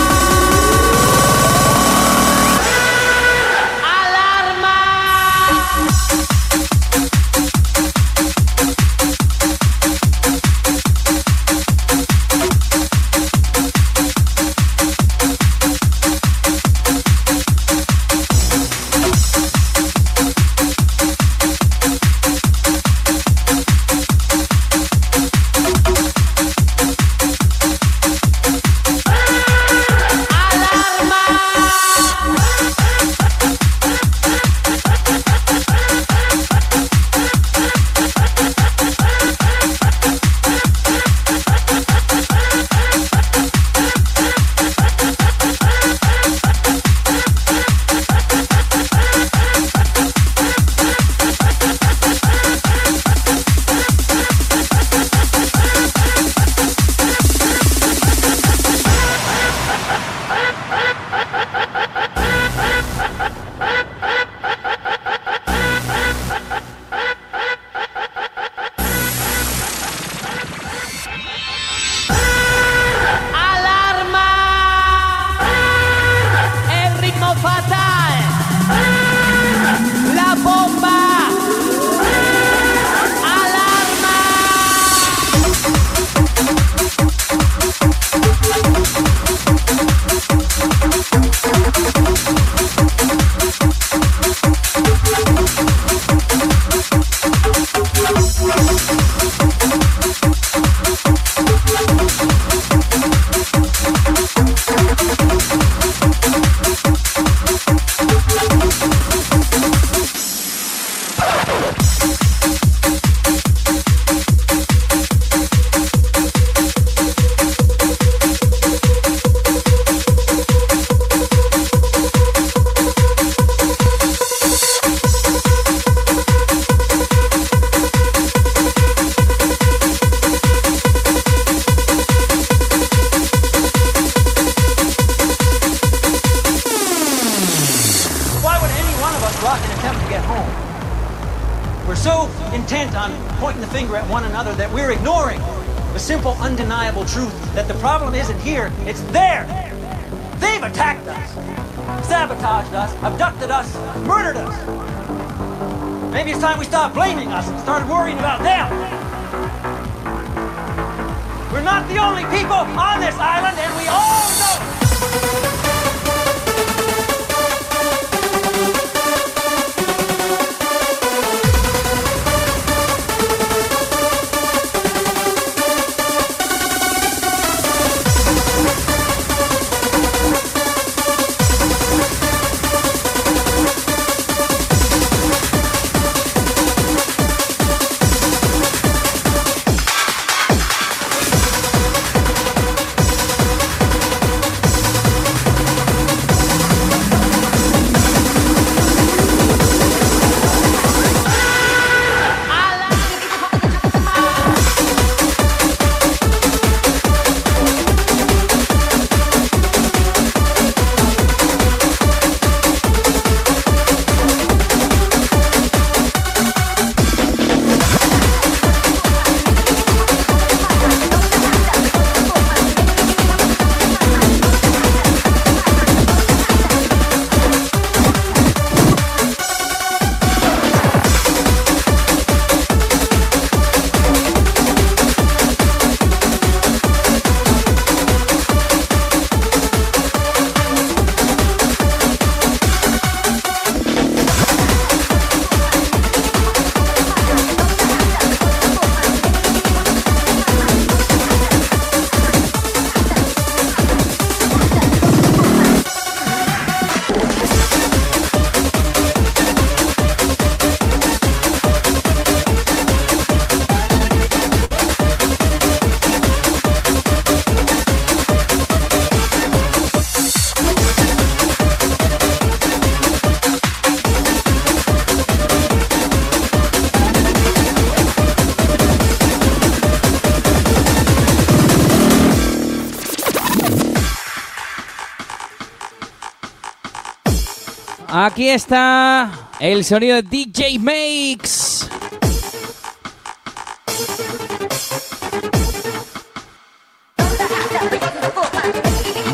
Aquí está el sonido de D J Makes.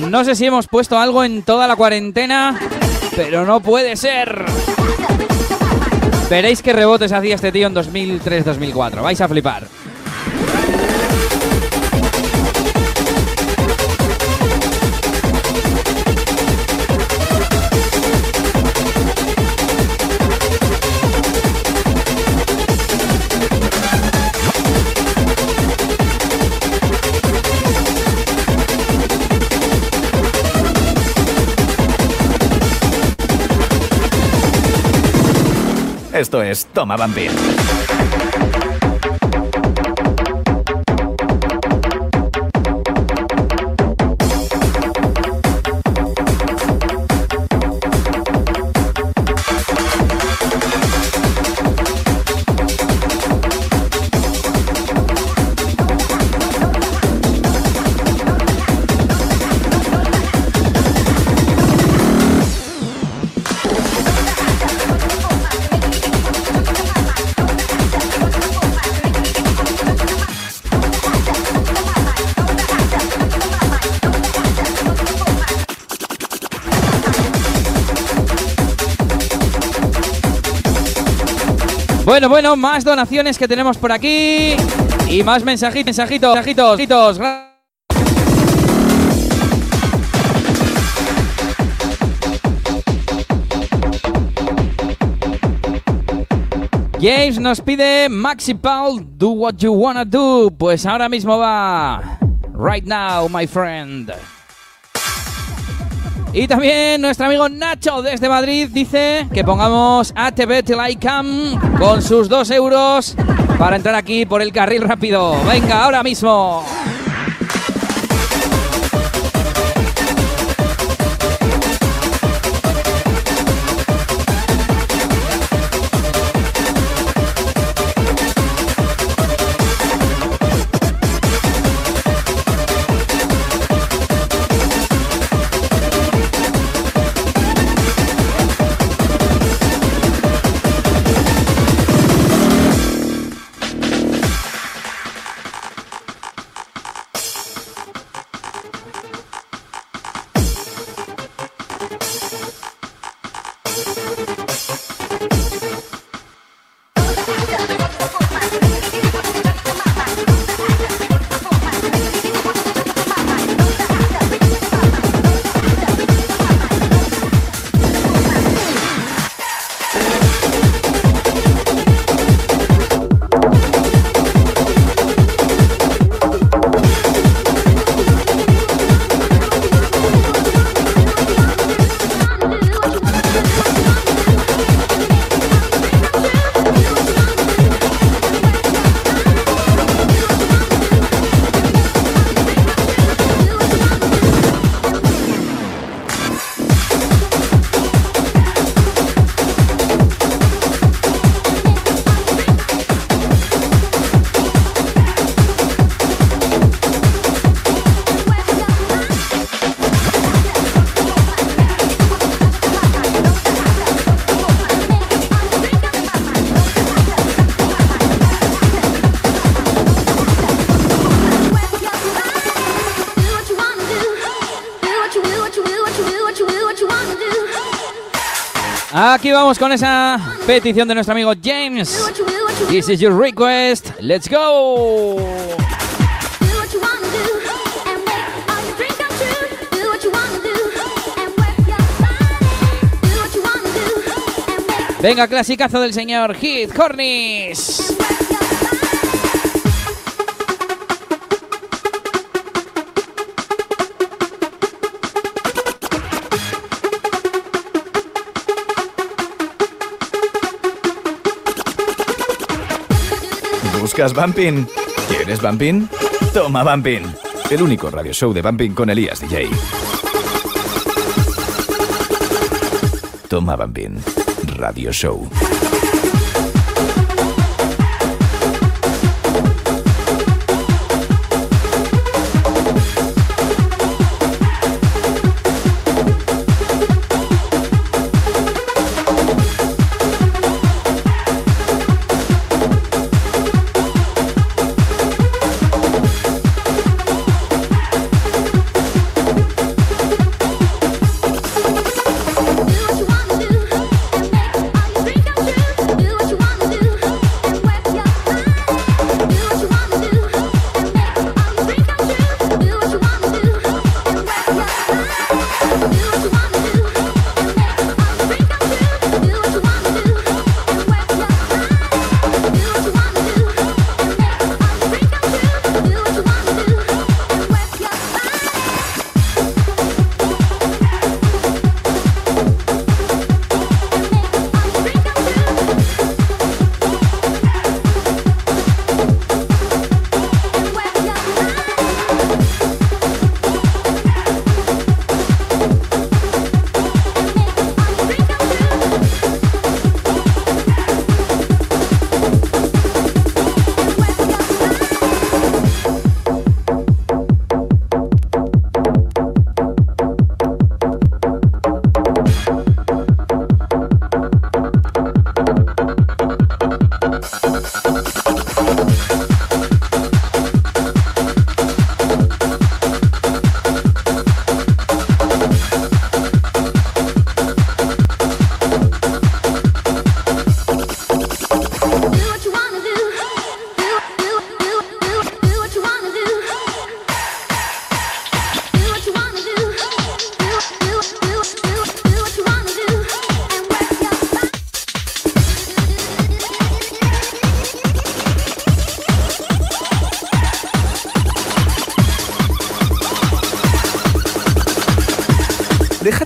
No sé si hemos puesto algo en toda la cuarentena, pero no puede ser. Veréis qué rebotes hacía este tío en dos mil tres dos mil cuatro. Vais a flipar. Esto es Toma Vampir. Bueno, bueno, más donaciones que tenemos por aquí y más mensajitos, mensajitos, mensajitos, mensajitos. James nos pide Maxi Paul, do what you wanna do. Pues ahora mismo va. Right now, my friend. Y también nuestro amigo Nacho desde Madrid dice que pongamos a T V Till I Come con sus dos euros para entrar aquí por el carril rápido. Venga, ahora mismo. Aquí vamos con esa petición de nuestro amigo James. This is your request. Let's go. Venga, clasicazo del señor Hit Cornish. ¿Buscas Bumping? ¿Quieres Bumping? Toma Bumping, el único radio show de Bumping con Elías D J. Toma Bumping, radio show.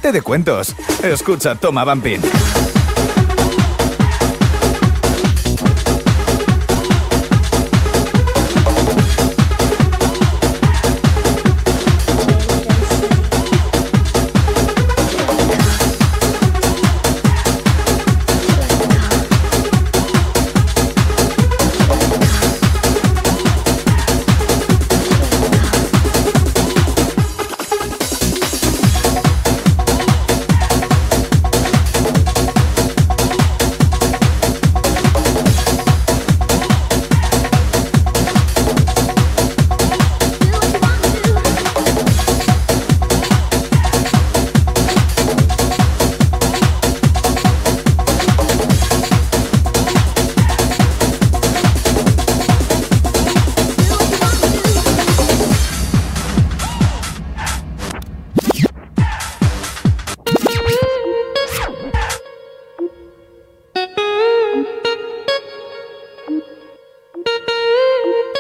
déjate de cuentos. Escucha, toma, Bumpin.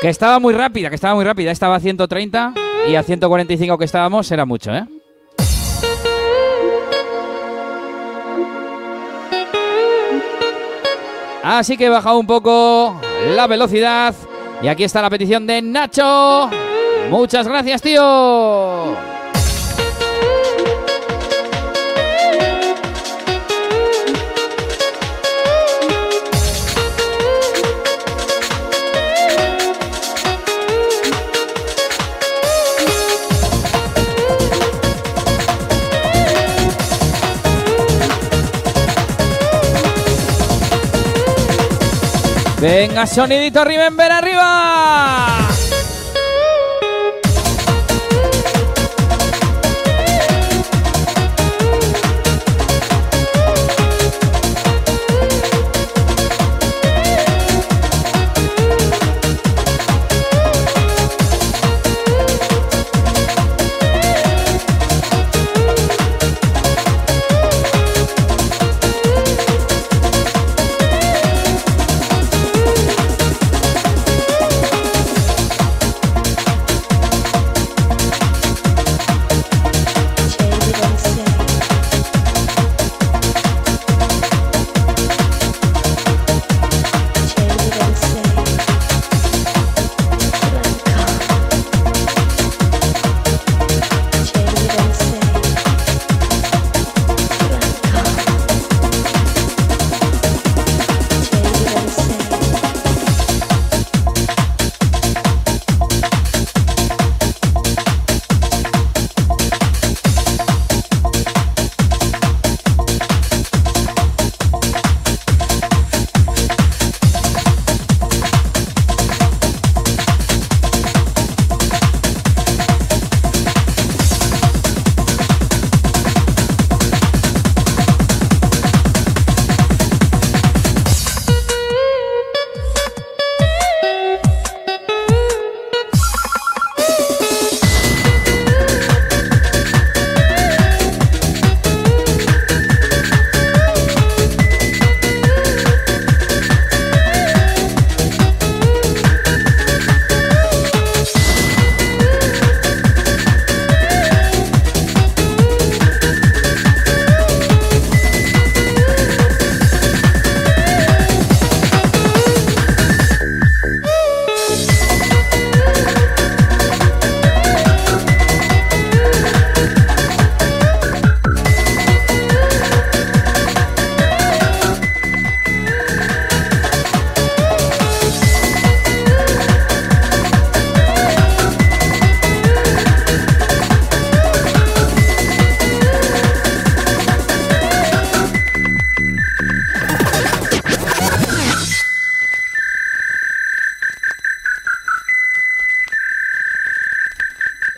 Que estaba muy rápida, que estaba muy rápida. Estaba a ciento treinta y a ciento cuarenta y cinco que estábamos era mucho, ¿eh? Así que he bajado un poco la velocidad. Y aquí está la petición de Nacho. Muchas gracias, tío. Venga, sonidito Remember arriba.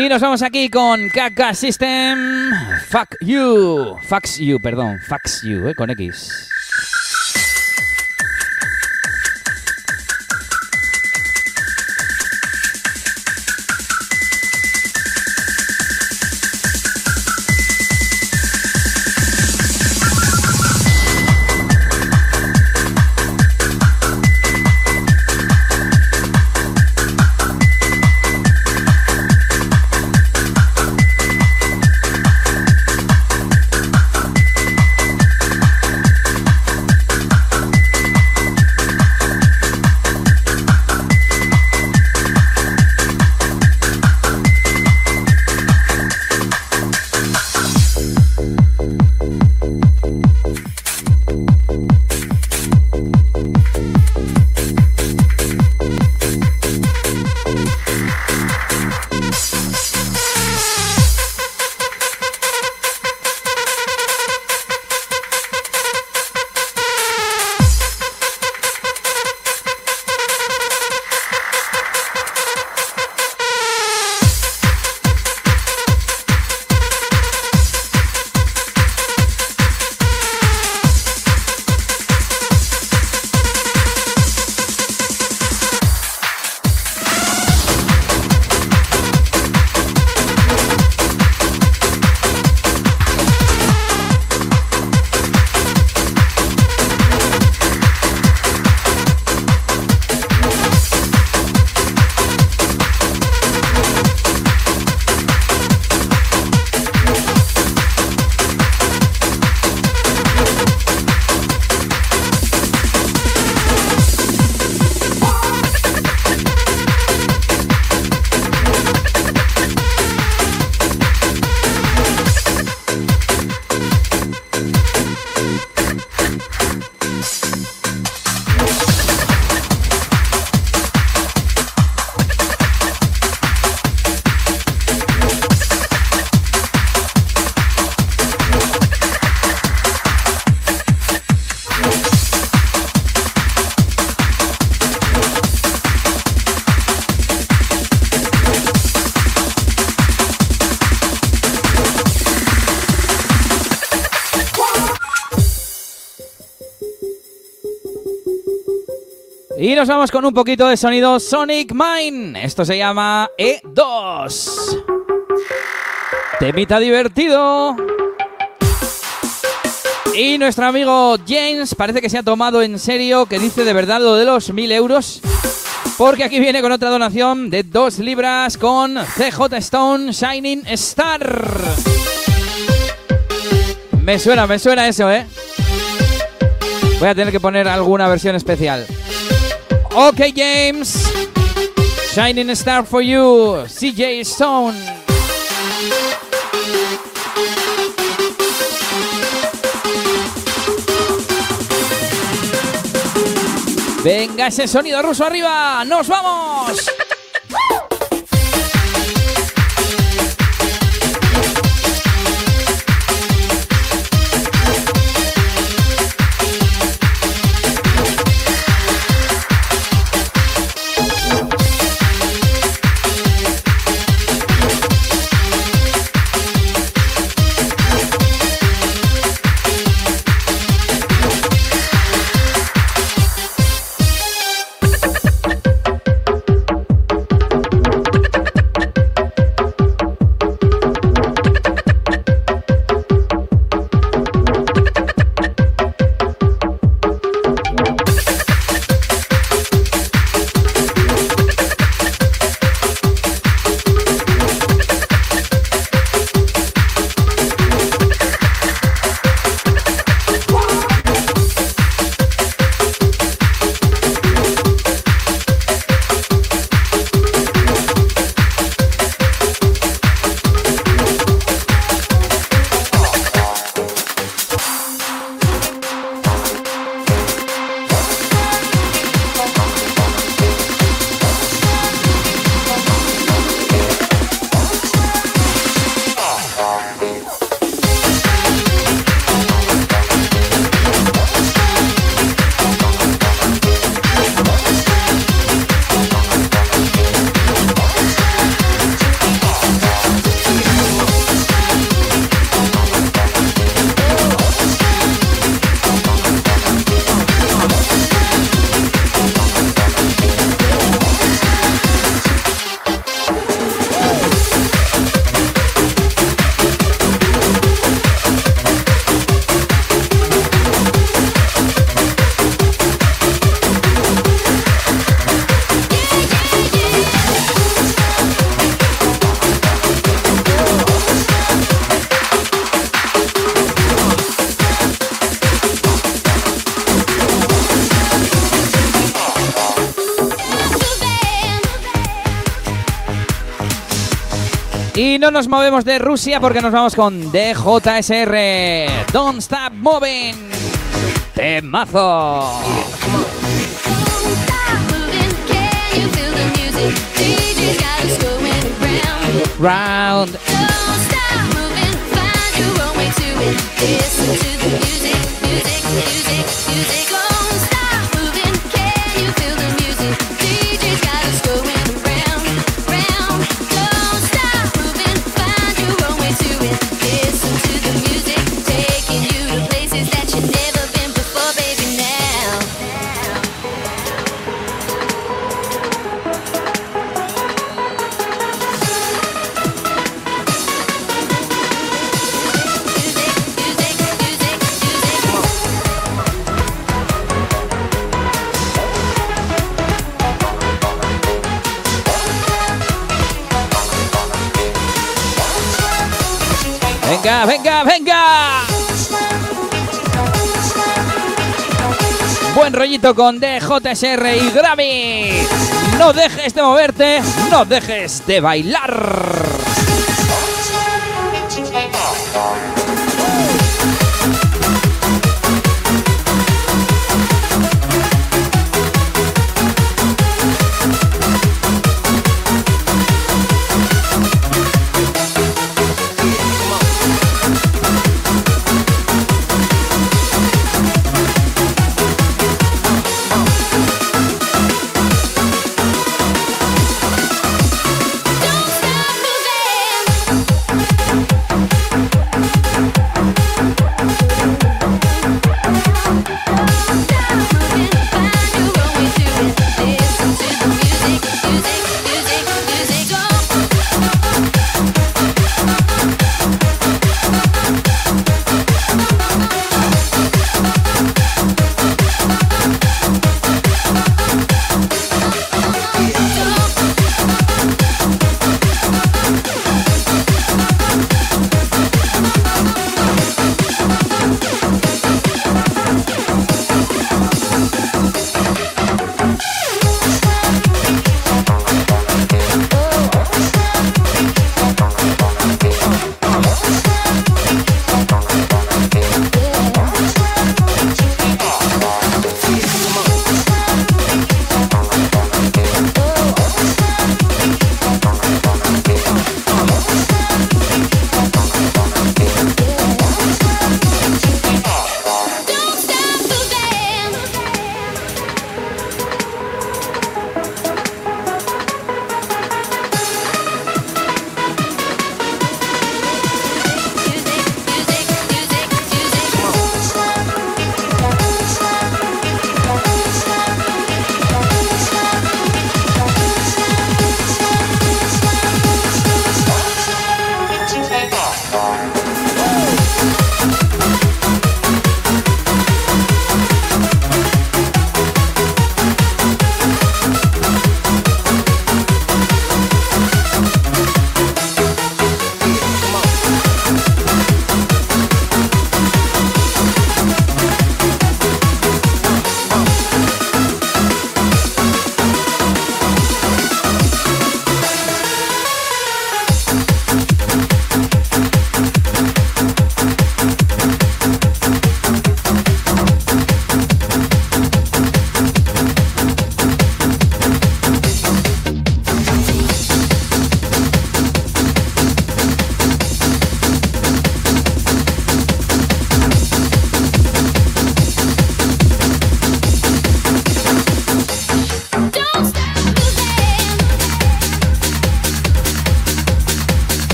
Y nos vamos aquí con K K System. Fuck you. Fax you, perdón. Fax you, eh, con X. Y nos vamos con un poquito de sonido Sonic Mind. Esto se llama E dos. Temita divertido. Y nuestro amigo James parece que se ha tomado en serio, que dice de verdad lo de los mil euros. Porque aquí viene con otra donación de dos libras con C J Stone Shining Star. Me suena, me suena eso, ¿eh? Voy a tener que poner alguna versión especial. Ok, James. Shining Star for you, C J Stone. Venga, ese sonido ruso arriba, nos vamos. Y no nos movemos de Rusia porque nos vamos con D J S R. Don't Stop Moving. Temazo. Round. Venga, venga, venga. Buen rollito con D J S R y Grammy. No dejes de moverte, no dejes de bailar.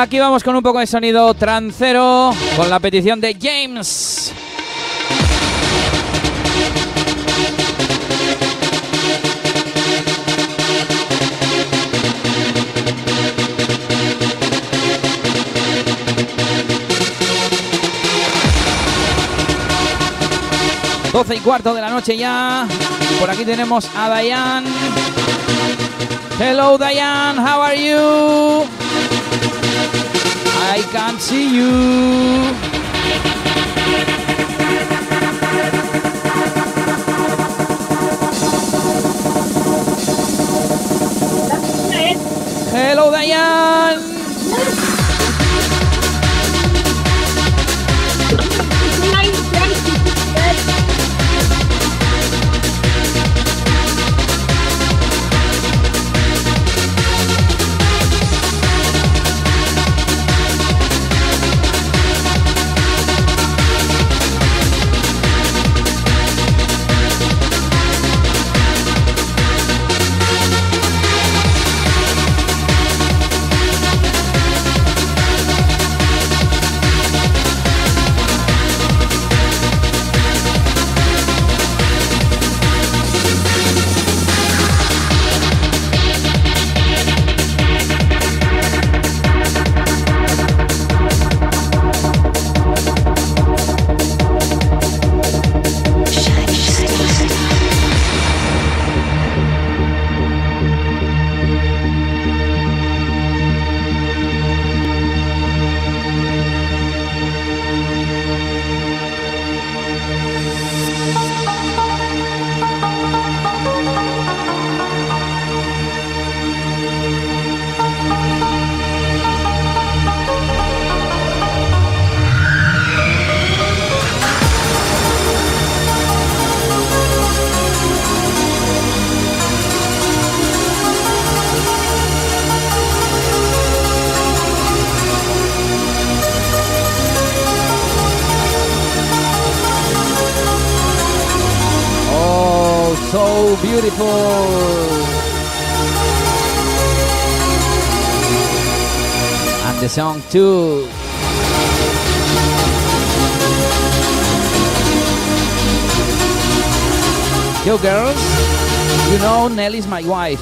Aquí vamos con un poco de sonido trancero, con la petición de James. doce y cuarto de la noche ya. Por aquí tenemos a Diane. Hello Diane, how are you? I can't see you. Hello Diane. Song two. Yo girls, you know Nelly's my wife.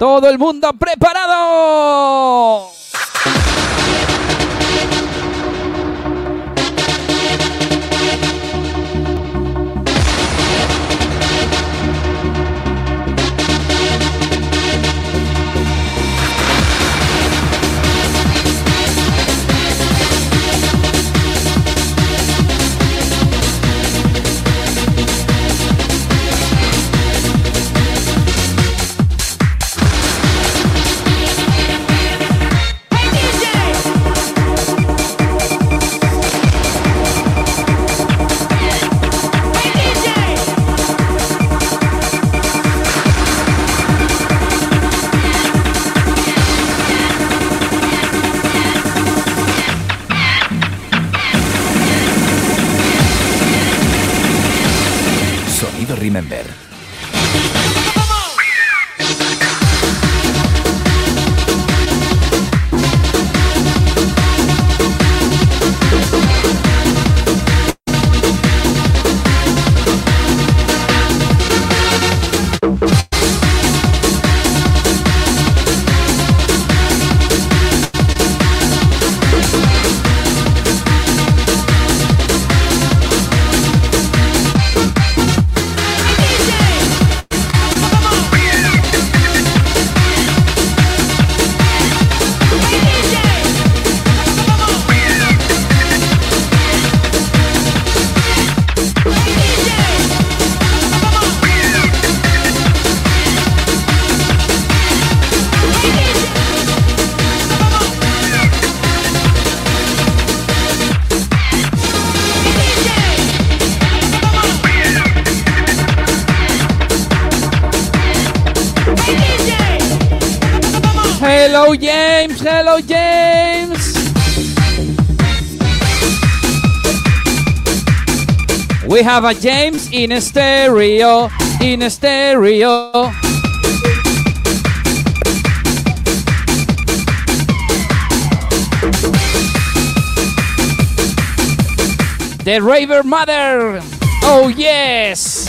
Todo el mundo preparado. Hello James, hello James. We have a James in stereo, in stereo. The Raver Mother. Oh yes.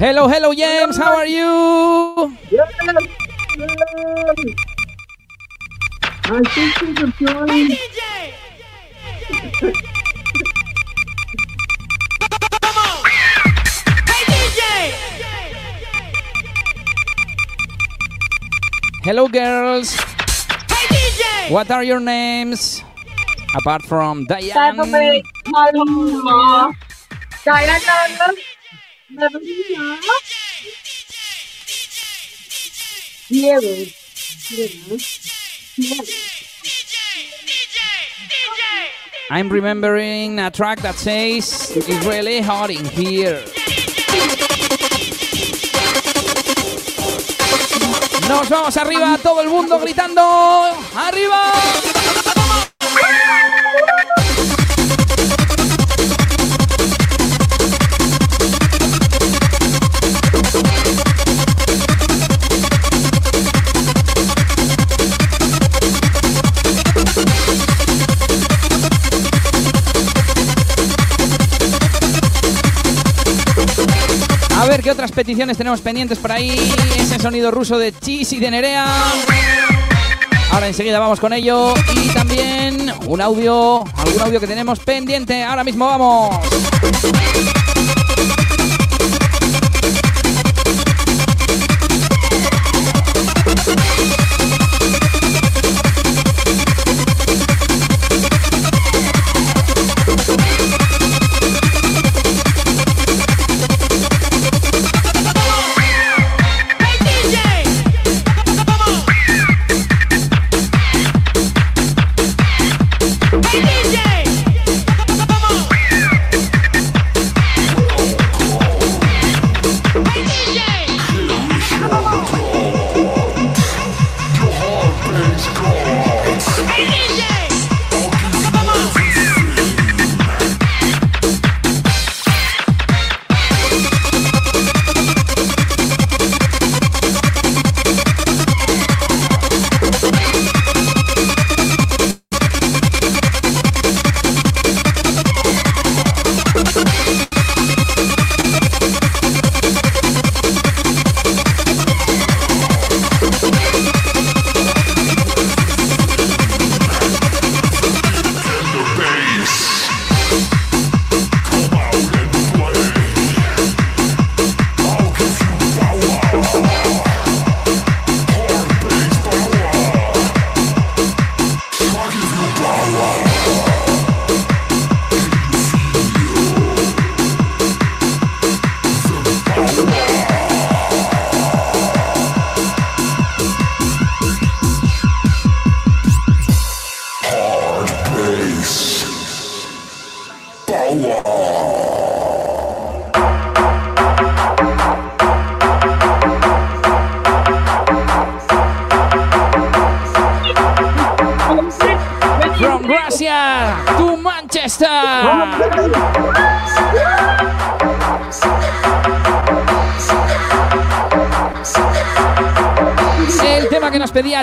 Hello, hello, James. How are you? Yeah. I think you can join. Hello, girls. Hey, D J. What are your names? Apart from Diane. Diane. Diego. I'm remembering a track that says it's really hot in here. Nos vamos arriba, todo el mundo gritando. ¡Arriba! A ver qué otras peticiones tenemos pendientes por ahí. Ese sonido ruso de Chis y de Nerea. Ahora enseguida vamos con ello. Y también un audio, algún audio que tenemos pendiente. Ahora mismo vamos.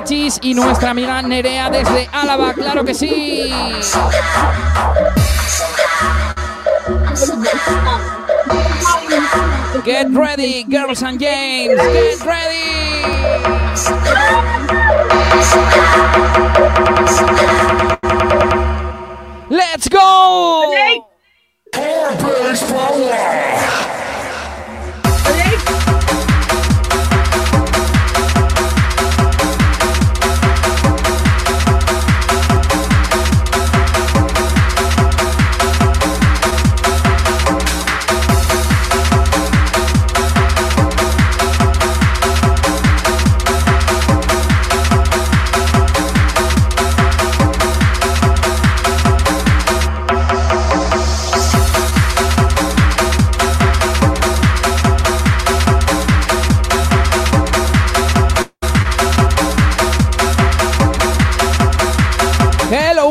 Chis y nuestra amiga Nerea desde Álava, claro que sí. Get ready, girls and James, get ready.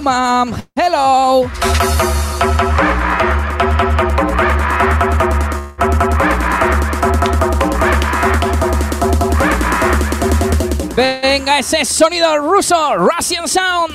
mom. Hello. Venga, ese sonido ruso, Russian Sound.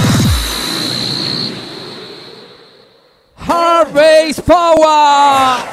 Harvest Power!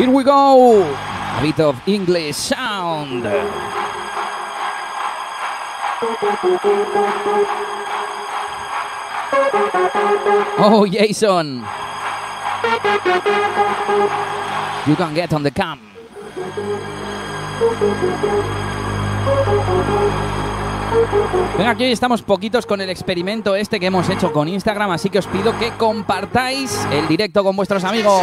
Here we go, a bit of English sound. Oh, Jason, you can get on the cam. Venga, aquí hoy estamos poquitos con el experimento este que hemos hecho con Instagram, así que os pido que compartáis el directo con vuestros amigos.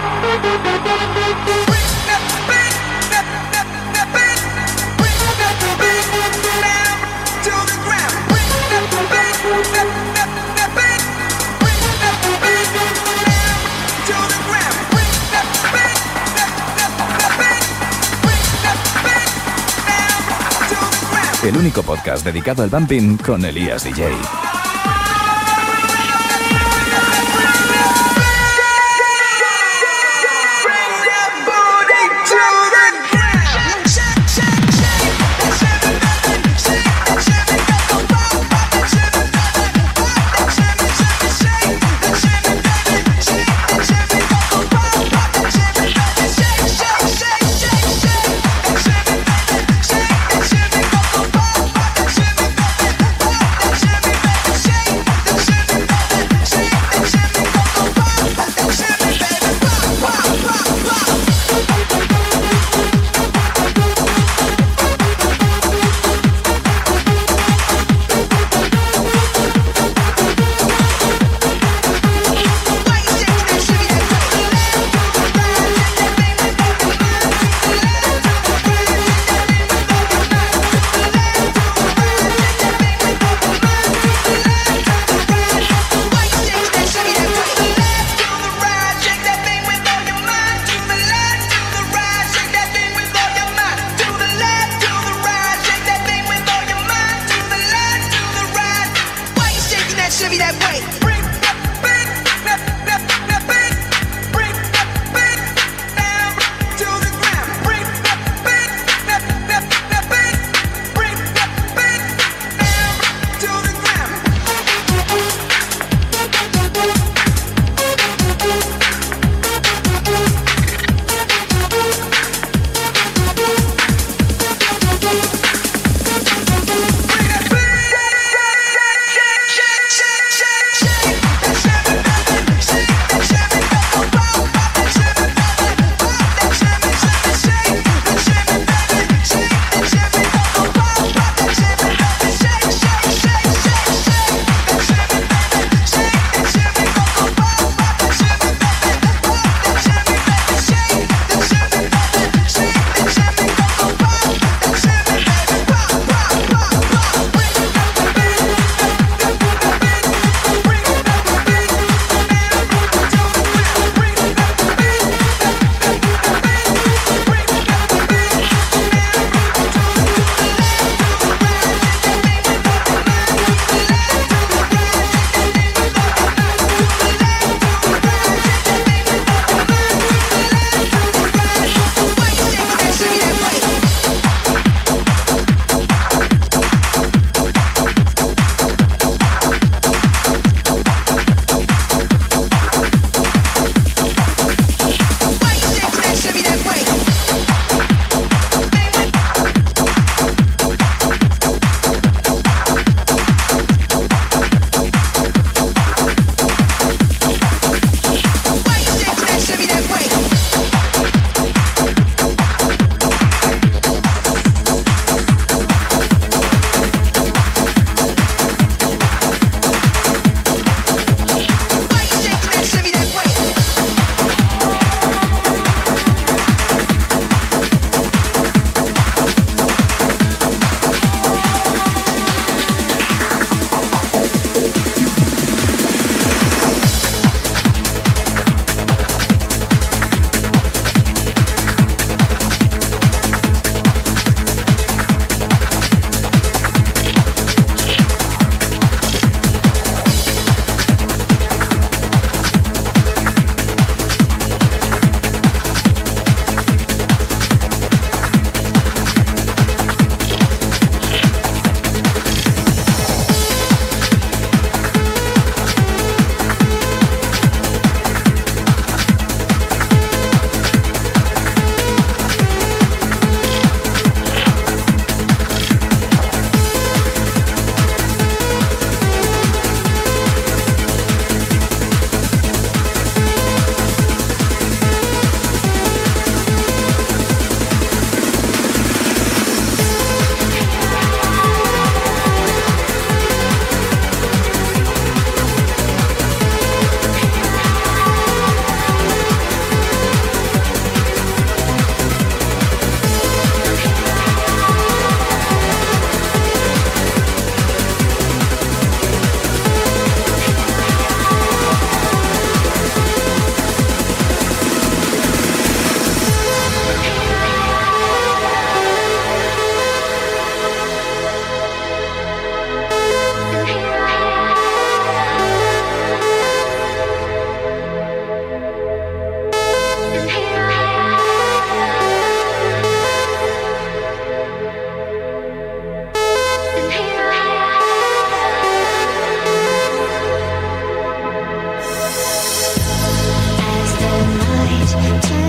el único podcast dedicado al bumping con Elías D J.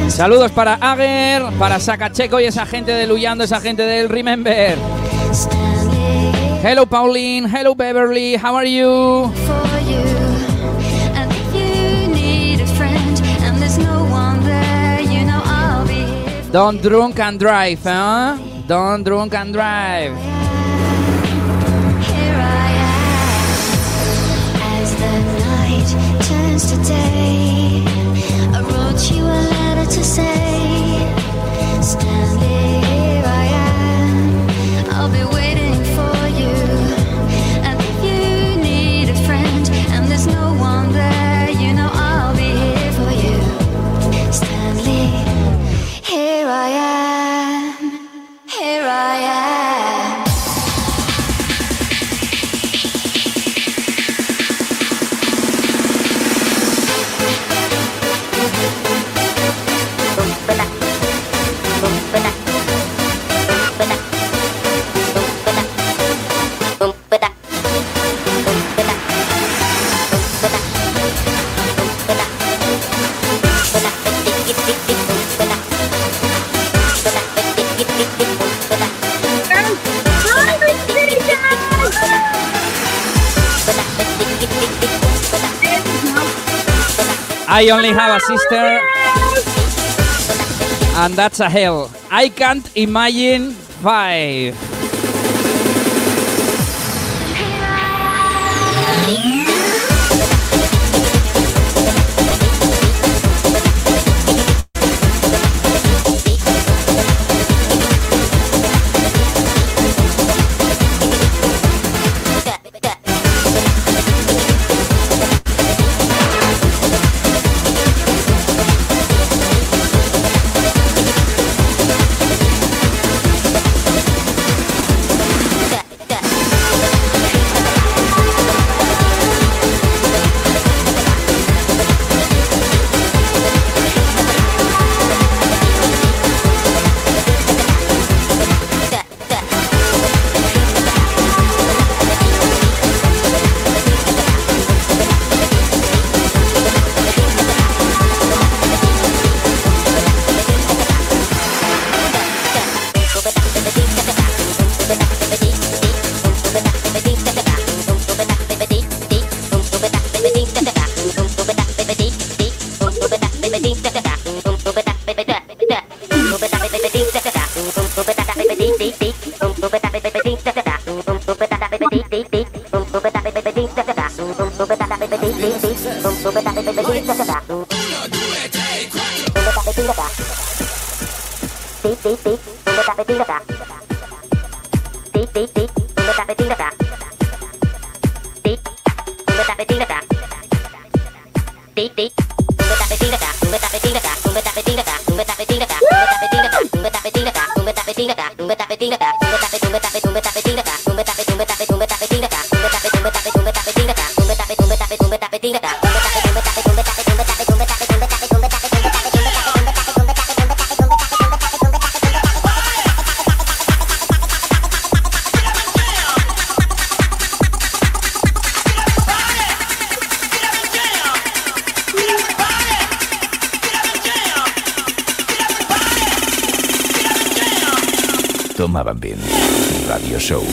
Saludos para Ager, para Sacacheco y esa gente de Luyando, esa gente del Remember. Hello Pauline, hello Beverly, how are you? Don't drunk and drive, huh? Don't drunk and drive. Here I am, as the night turns to day, I wrote you a letter to say, standing here I am, I'll be waiting for you, and if you need a friend, and there's no one there, you know I'll be here for you, Stanley, here I am, here I am. I only have a sister, and that's a hell. I can't imagine five. Tomaban bien. Radio Show.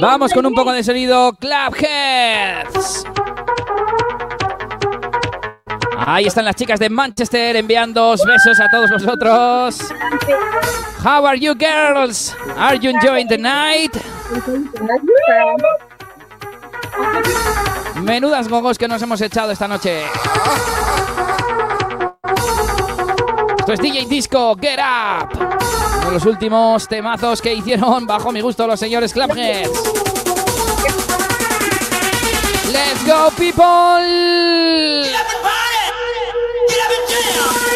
Vamos con un poco de sonido Clap Heads. Ahí están las chicas de Manchester enviando besos a todos vosotros. How are you girls? Are you enjoying the night? Menudas gogos que nos hemos echado esta noche. Esto es D J Disco, Get Up. Uno de los últimos temazos que hicieron bajo mi gusto los señores Clapheads. Let's go, people. Get up and party. Get up and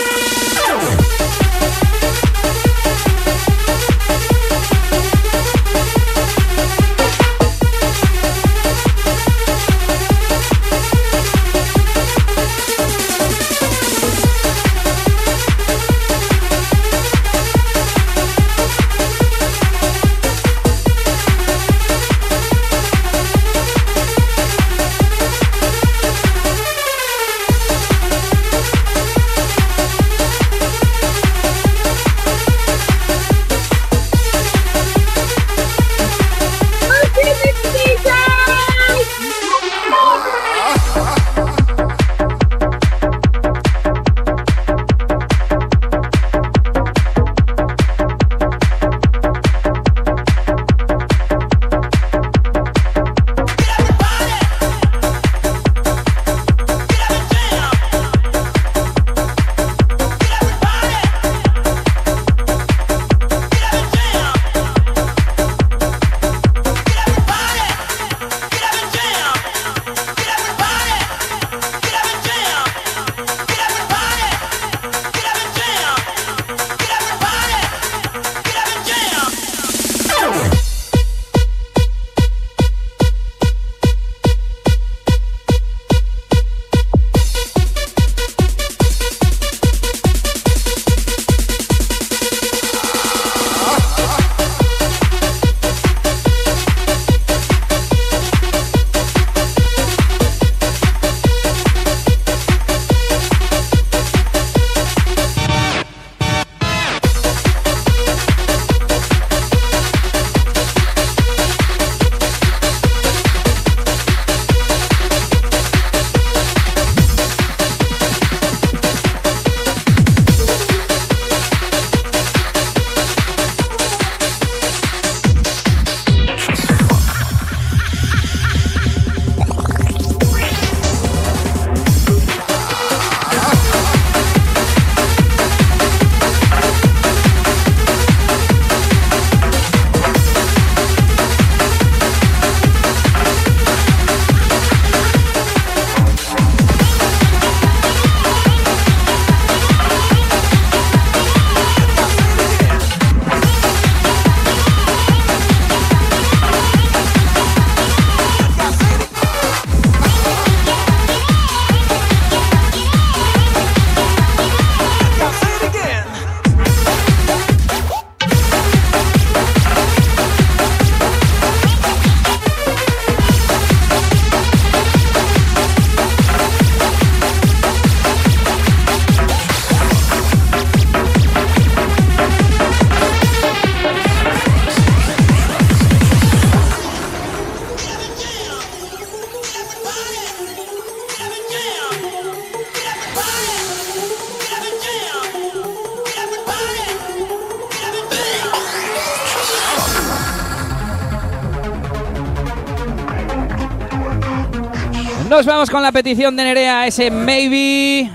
Nos vamos con la petición de Nerea, ese Maybe.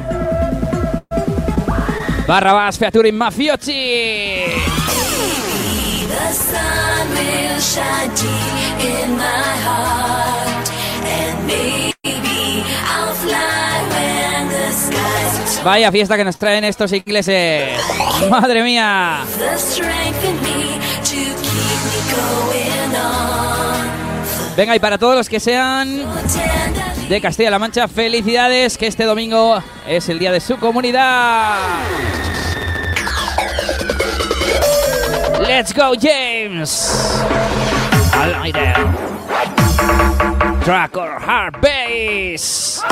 Barrabás featuring Mafiochi. The sun will shine in my heart, and maybe I'll fly when the skies... Vaya fiesta que nos traen estos ingleses. Madre mía. Venga, y para todos los que sean de Castilla-La Mancha, felicidades, que este domingo es el día de su comunidad. Let's go, James. Al aire. Track or hard bass.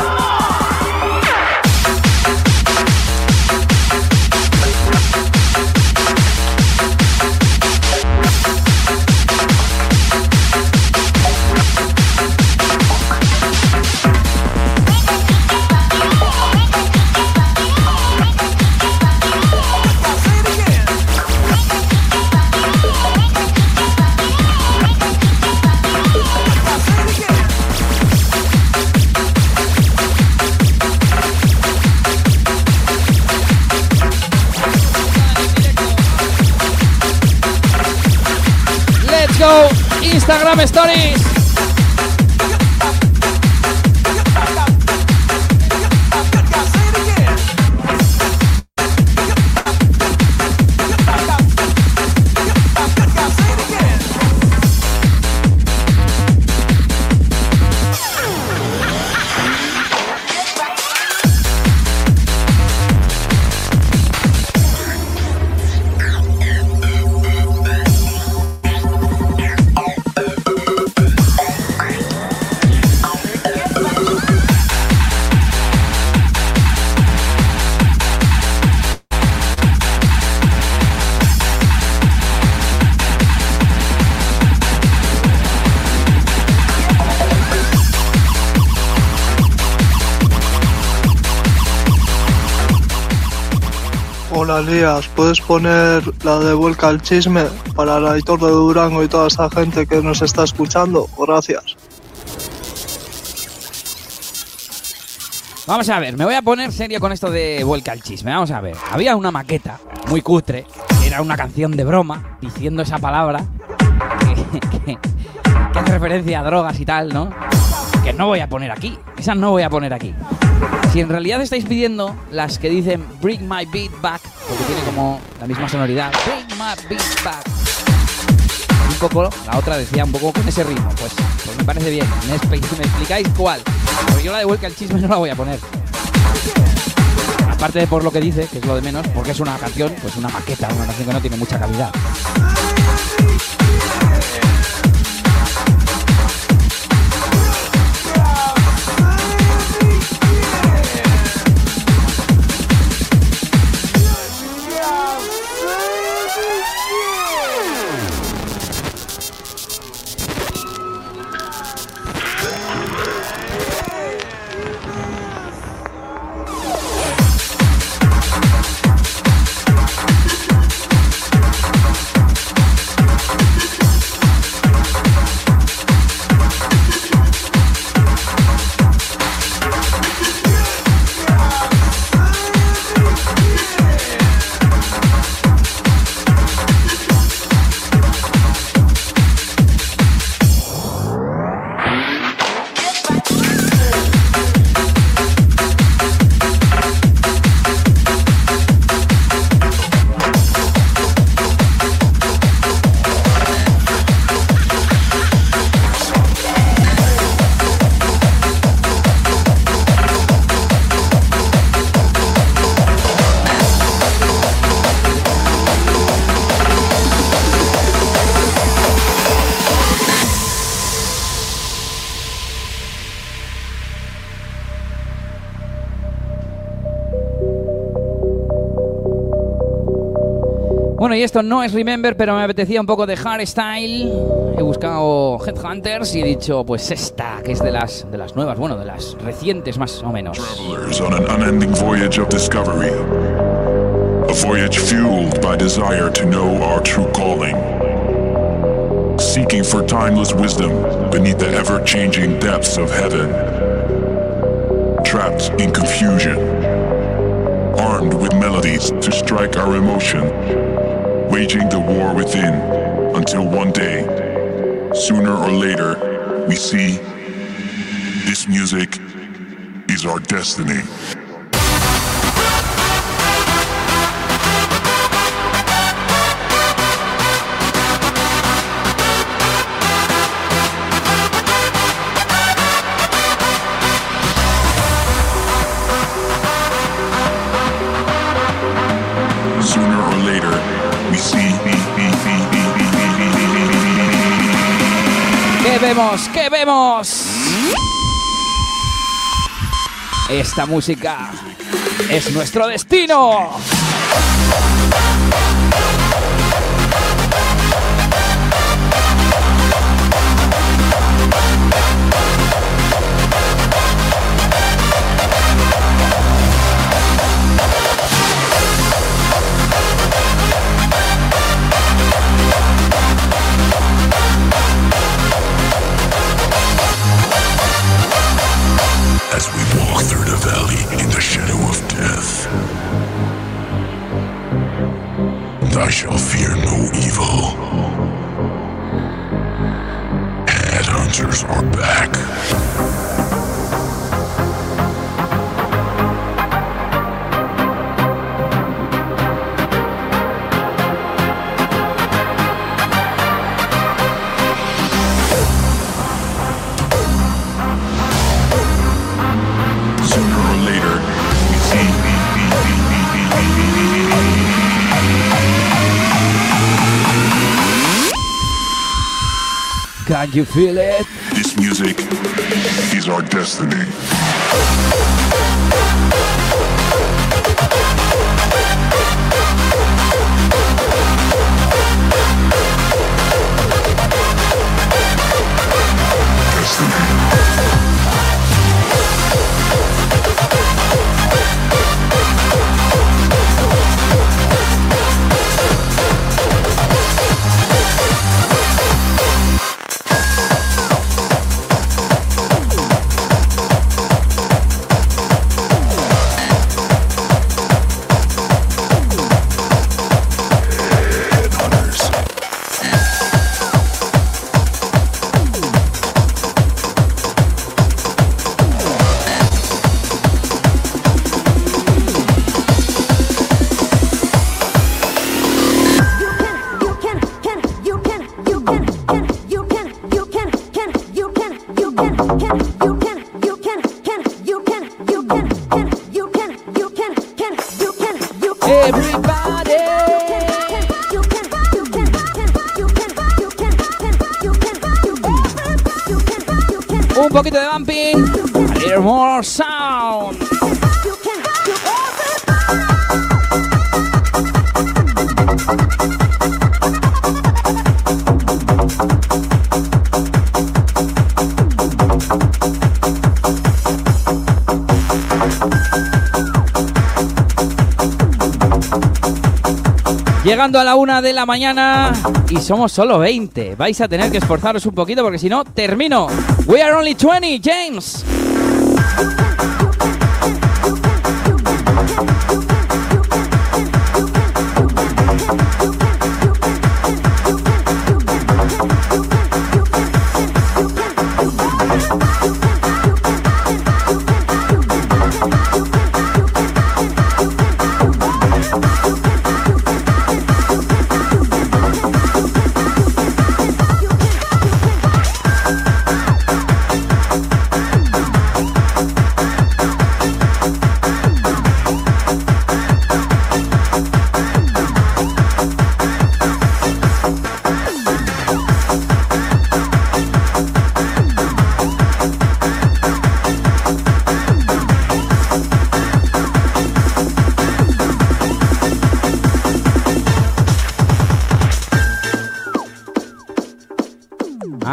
Show, Instagram Stories. Elías, ¿puedes poner la de Vuelca al Chisme para el editor de Durango y toda esta gente que nos está escuchando? Gracias. Vamos a ver, me voy a poner serio con esto de Vuelca al Chisme. Vamos a ver, había una maqueta muy cutre, era una canción de broma diciendo esa palabra que, que, que hace referencia a drogas y tal, ¿no? Que no voy a poner aquí, esas no voy a poner aquí. Si en realidad estáis pidiendo las que dicen Bring My Beat Back, porque tiene como la misma sonoridad, Bring My Beat Back, un poco, la otra decía un poco con ese ritmo, pues, pues me parece bien, me, me explicáis cuál, pero yo la de Vuelca al Chisme no la voy a poner. Aparte de por lo que dice, que es lo de menos, porque es una canción, pues una maqueta, una canción que no tiene mucha calidad. Y esto no es Remember, pero me apetecía un poco de hardstyle. He buscado Headhunters y he dicho, pues esta, que es de las de las nuevas, bueno, de las recientes más o menos. Travelers on an unending voyage of discovery. A voyage fueled by desire to know our true calling. Seeking for timeless wisdom beneath the ever-changing depths of heaven. Trapped in confusion. Armed with melodies to strike our emotion. Waging the war within, until one day, sooner or later, we see this music is our destiny. ¿Qué vemos? Esta música es nuestro destino. I shall fear no evil. dancers are back. Can you feel it? This music is our destiny. Llegando a la una de la mañana y somos solo veinte. Vais a tener que esforzaros un poquito porque si no, termino. We are only twenty, James.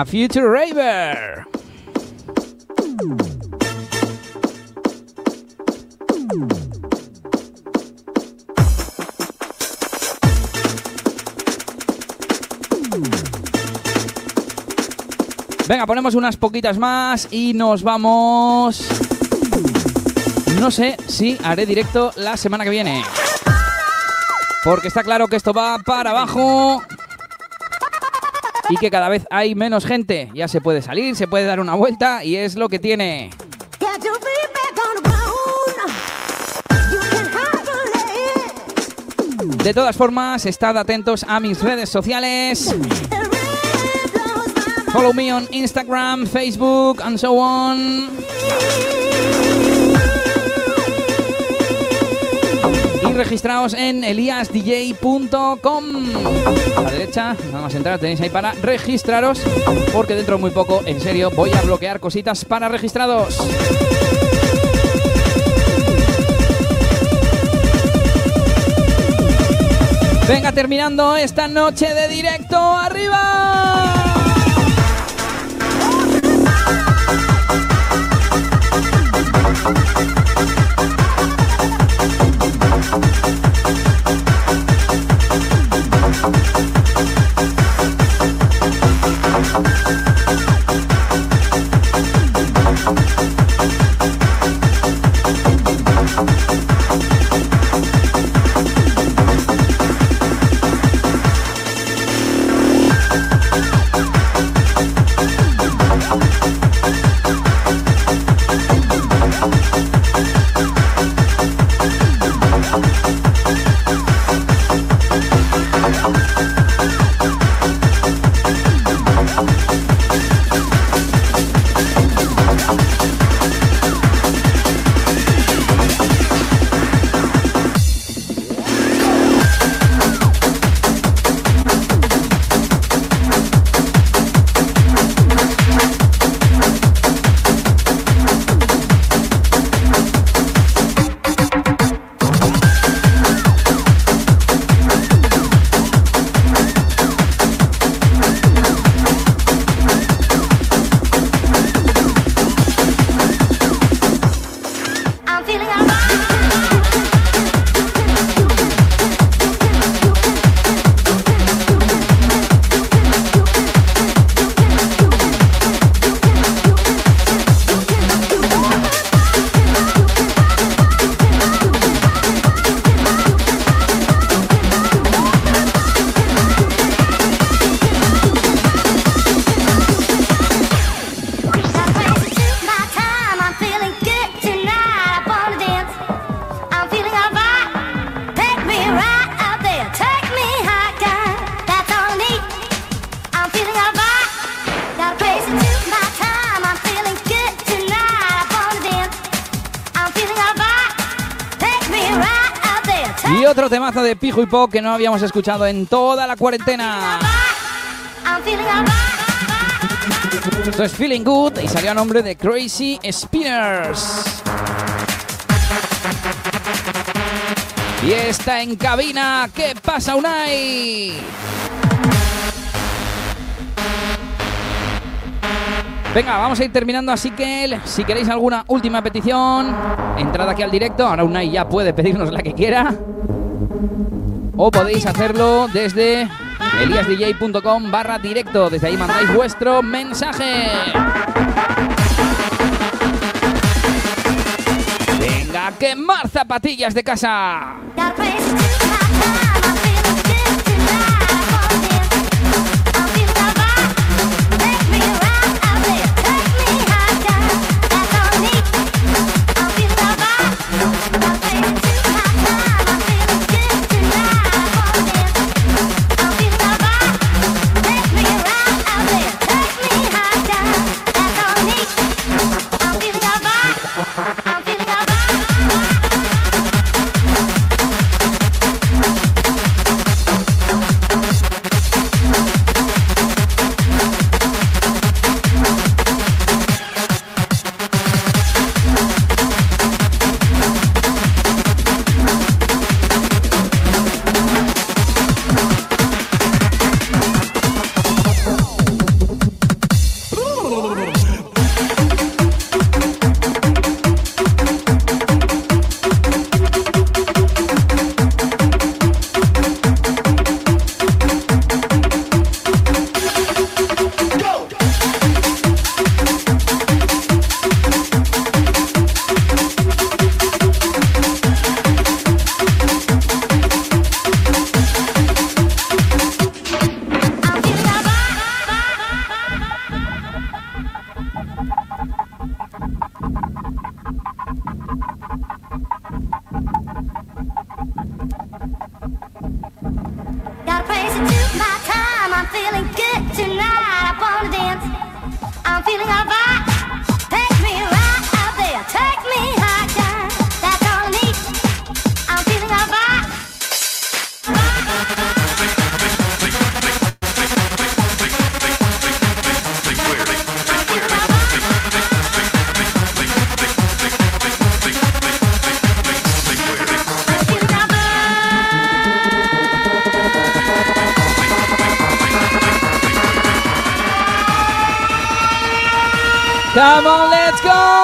Future Raver. Venga, ponemos unas poquitas más y nos vamos. No sé si haré directo la semana que viene, porque está claro que esto va para abajo. Y que cada vez hay menos gente. Ya se puede salir, se puede dar una vuelta y es lo que tiene. De todas formas, estad atentos a mis redes sociales. Follow me on Instagram, Facebook and so on. Registraos en elias d j punto com. A la derecha, nada más entrar, tenéis ahí para registraros, porque dentro de muy poco, en serio, voy a bloquear cositas para registrados. Venga, terminando esta noche de directo, ¡arriba! otro temazo de Pijo y Po que no habíamos escuchado en toda la cuarentena. Esto es Feeling Good y salió a nombre de Crazy Spinners. Y está en cabina. ¿Qué pasa, Unai? Venga, vamos a ir terminando, así que si queréis alguna última petición, entrad aquí al directo. Ahora Unai ya puede pedirnos la que quiera. O podéis hacerlo desde eliasdj.com barra directo. Desde ahí mandáis vuestro mensaje. Venga, quemar zapatillas de casa. Come on, let's go!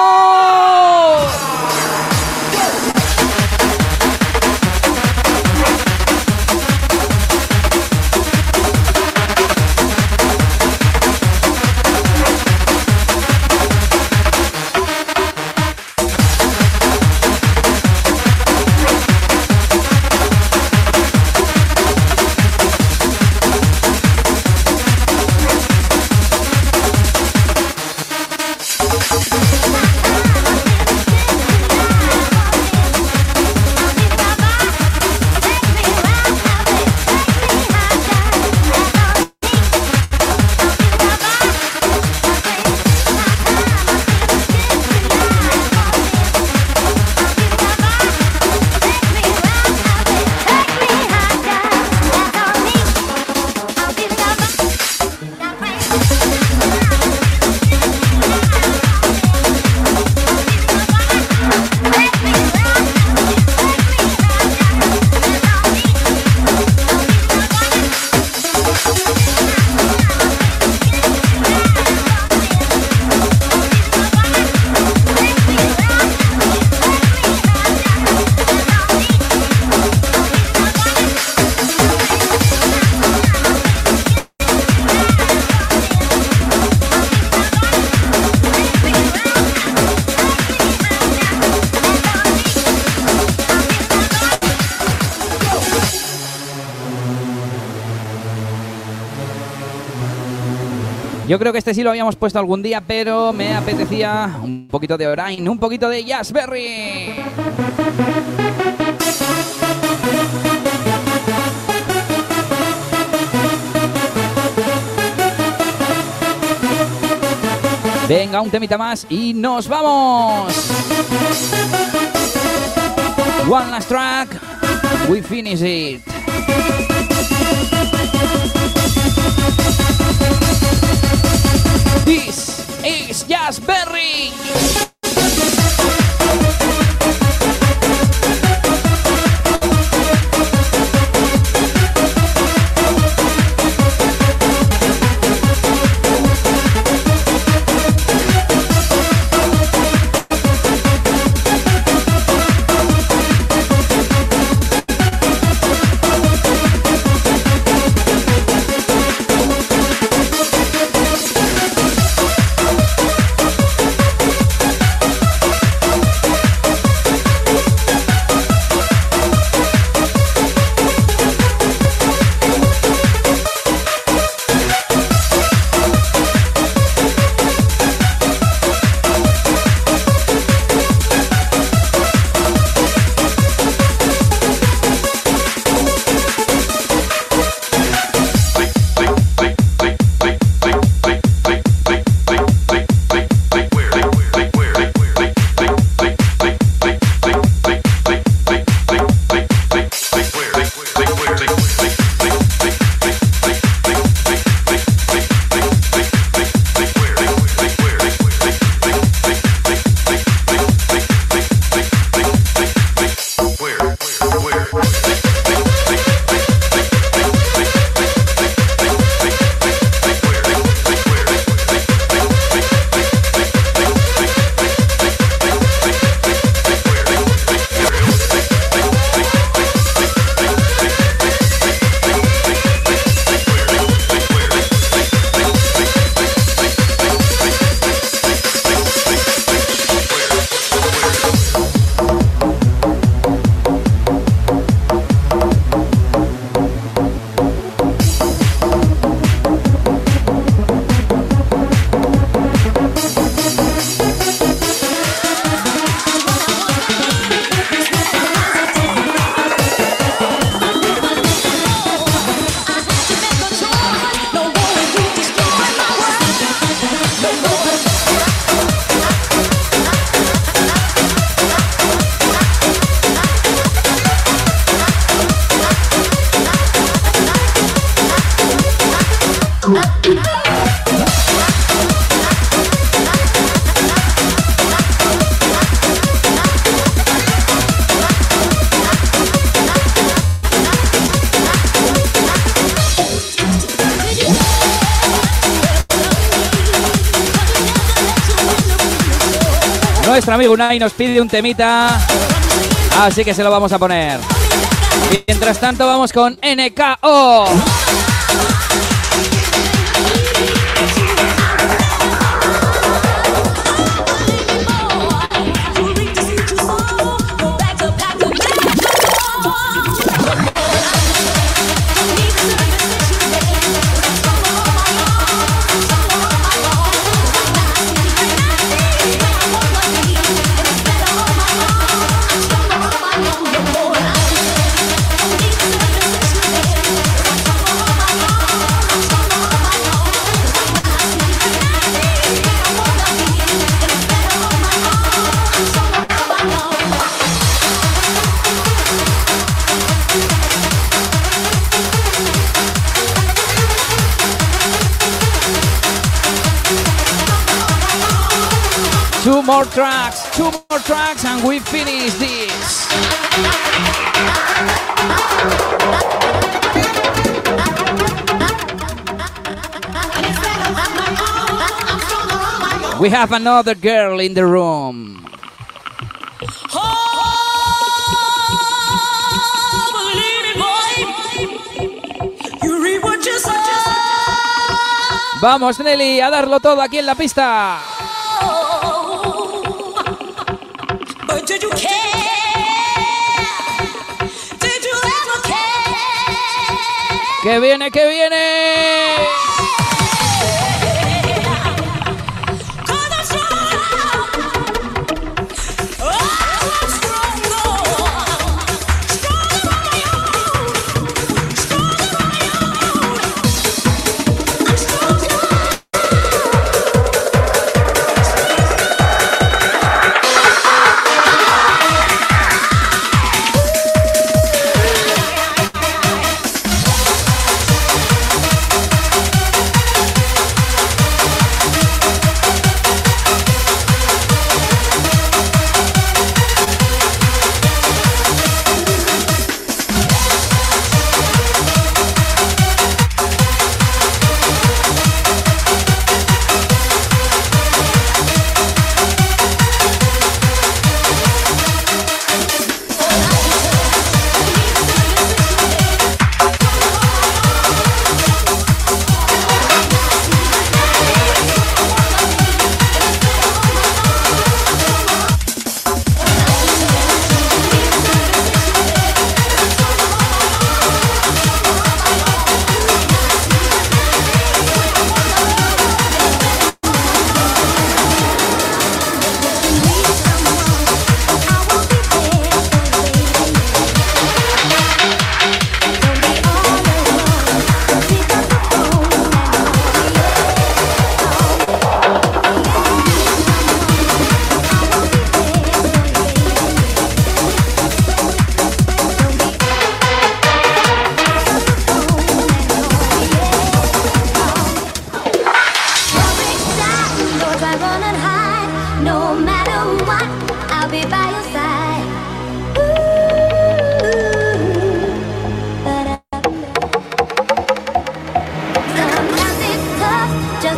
Yo creo que este sí lo habíamos puesto algún día, pero me apetecía un poquito de Orain, un poquito de Yasberry. Venga, un temita más y nos vamos. One last track. We finish it. This is Yasberry. Nuestro amigo Unai nos pide un temita, así que se lo vamos a poner. Mientras tanto vamos con N K O. Two more tracks, two more tracks, and we finish this. We have another girl in the room. Vamos, Nelly, a darlo todo aquí en la pista. ¡Que viene, que viene!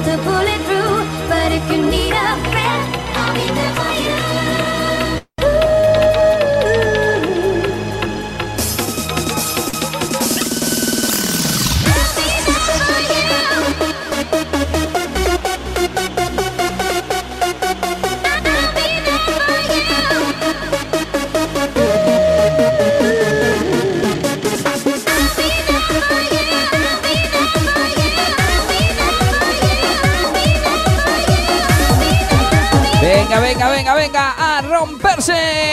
to pull it through, but if you need a friend, I'll be there for you. Venga, venga, venga, a romperse.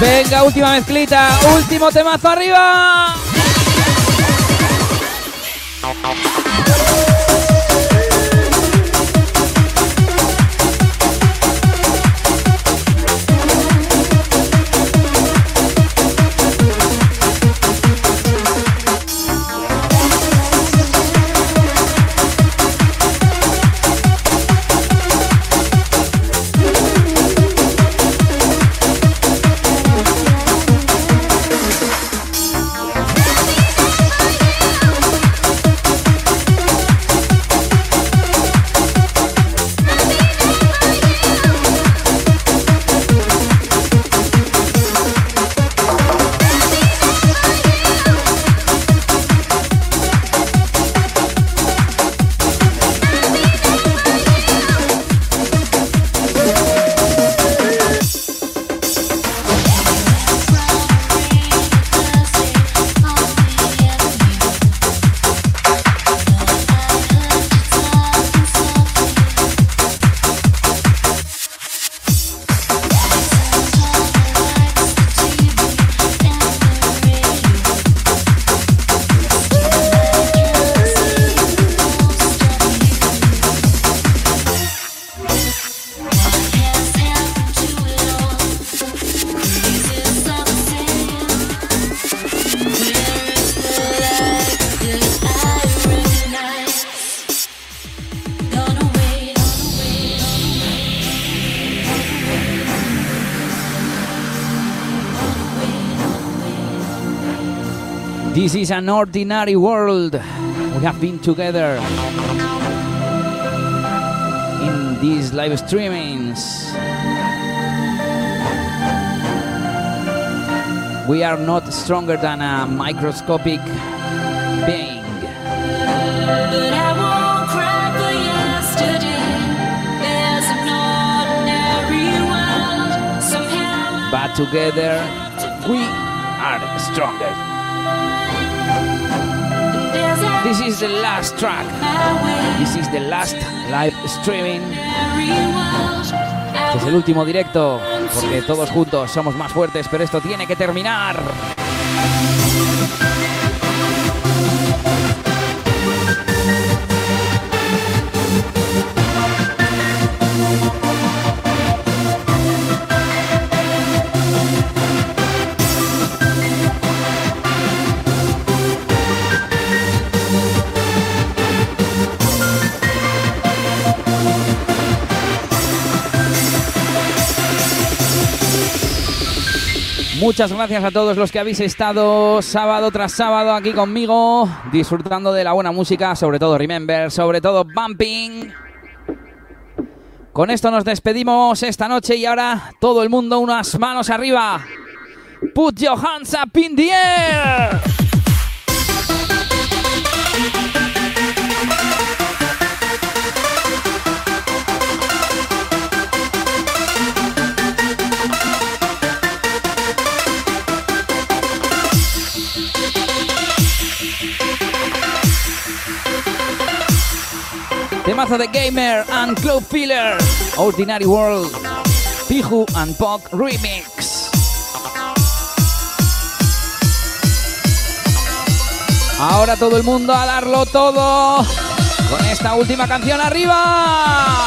Venga, última mezclita, último temazo arriba. This is an ordinary world. We have been together in these live streamings. We are not stronger than a microscopic being. But I won't cry for yesterday. There's an ordinary world. Somehow but together we are stronger. This is the last track. This is the last live streaming. Este es el último directo, porque todos juntos somos más fuertes, pero esto tiene que terminar. Muchas gracias a todos los que habéis estado sábado tras sábado aquí conmigo, disfrutando de la buena música, sobre todo Remember, sobre todo Bumping. Con esto nos despedimos esta noche y ahora todo el mundo unas manos arriba. Put your hands up in the air. Temazo de Gamer and Club Filler, Ordinary World, Piju and Pok Remix. Ahora todo el mundo a darlo todo con esta última canción arriba.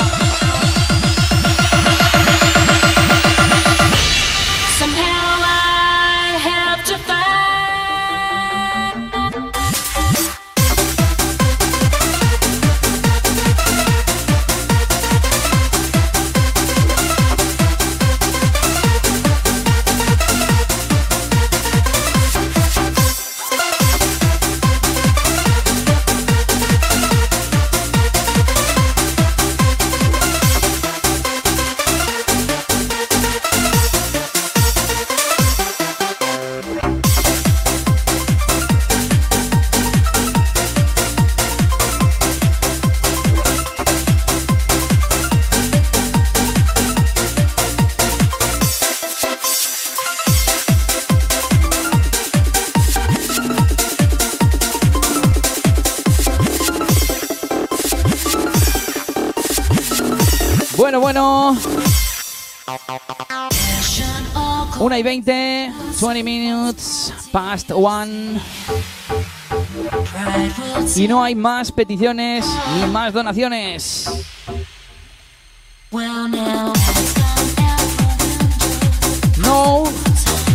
Bueno, una y veinte, twenty minutes, past one. Y no hay más peticiones ni más donaciones. No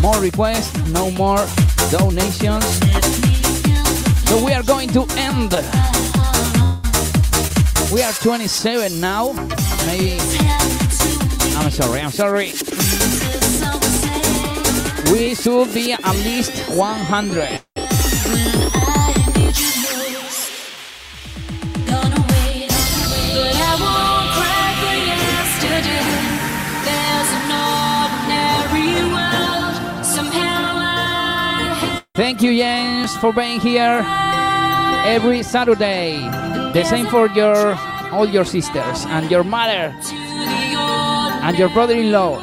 more requests, no more donations. So we are going to end. We are twenty-seven now. Maybe. I'm sorry, I'm sorry. We should be at least one hundred. Thank you, James, for being here every Saturday. The same for your... all your sisters and your mother and your brother-in-law.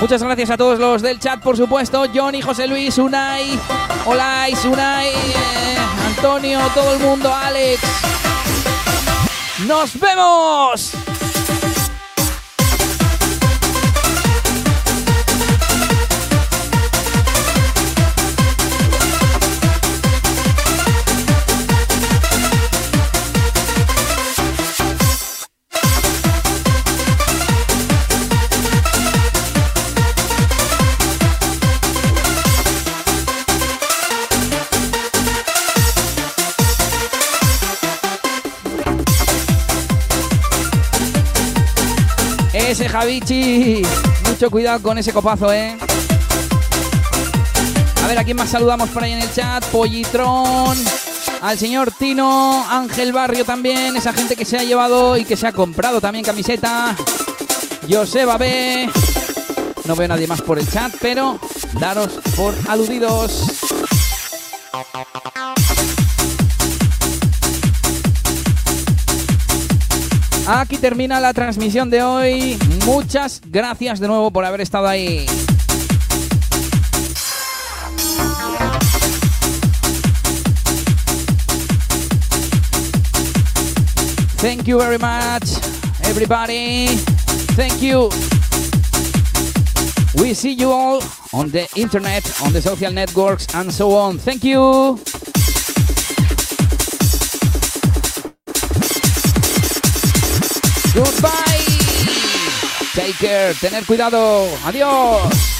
Muchas gracias a todos los del chat, por supuesto. Johnny, José Luis, Unai, Holaís, Unai, eh, Antonio, todo el mundo, Alex. ¡Nos vemos! Ese Javichi. Mucho cuidado con ese copazo, ¿eh? A ver, ¿a quién más saludamos por ahí en el chat? Pollitrón, al señor Tino, Ángel Barrio también, esa gente que se ha llevado y que se ha comprado también camiseta. Joseba B. No veo a nadie más por el chat, pero daros por aludidos. Aquí termina la transmisión de hoy. Muchas gracias de nuevo por haber estado ahí. Thank you very much, everybody. Thank you. We see you all on the internet, on the social networks, and so on. Thank you. Goodbye. Take care. Tener cuidado. Adiós.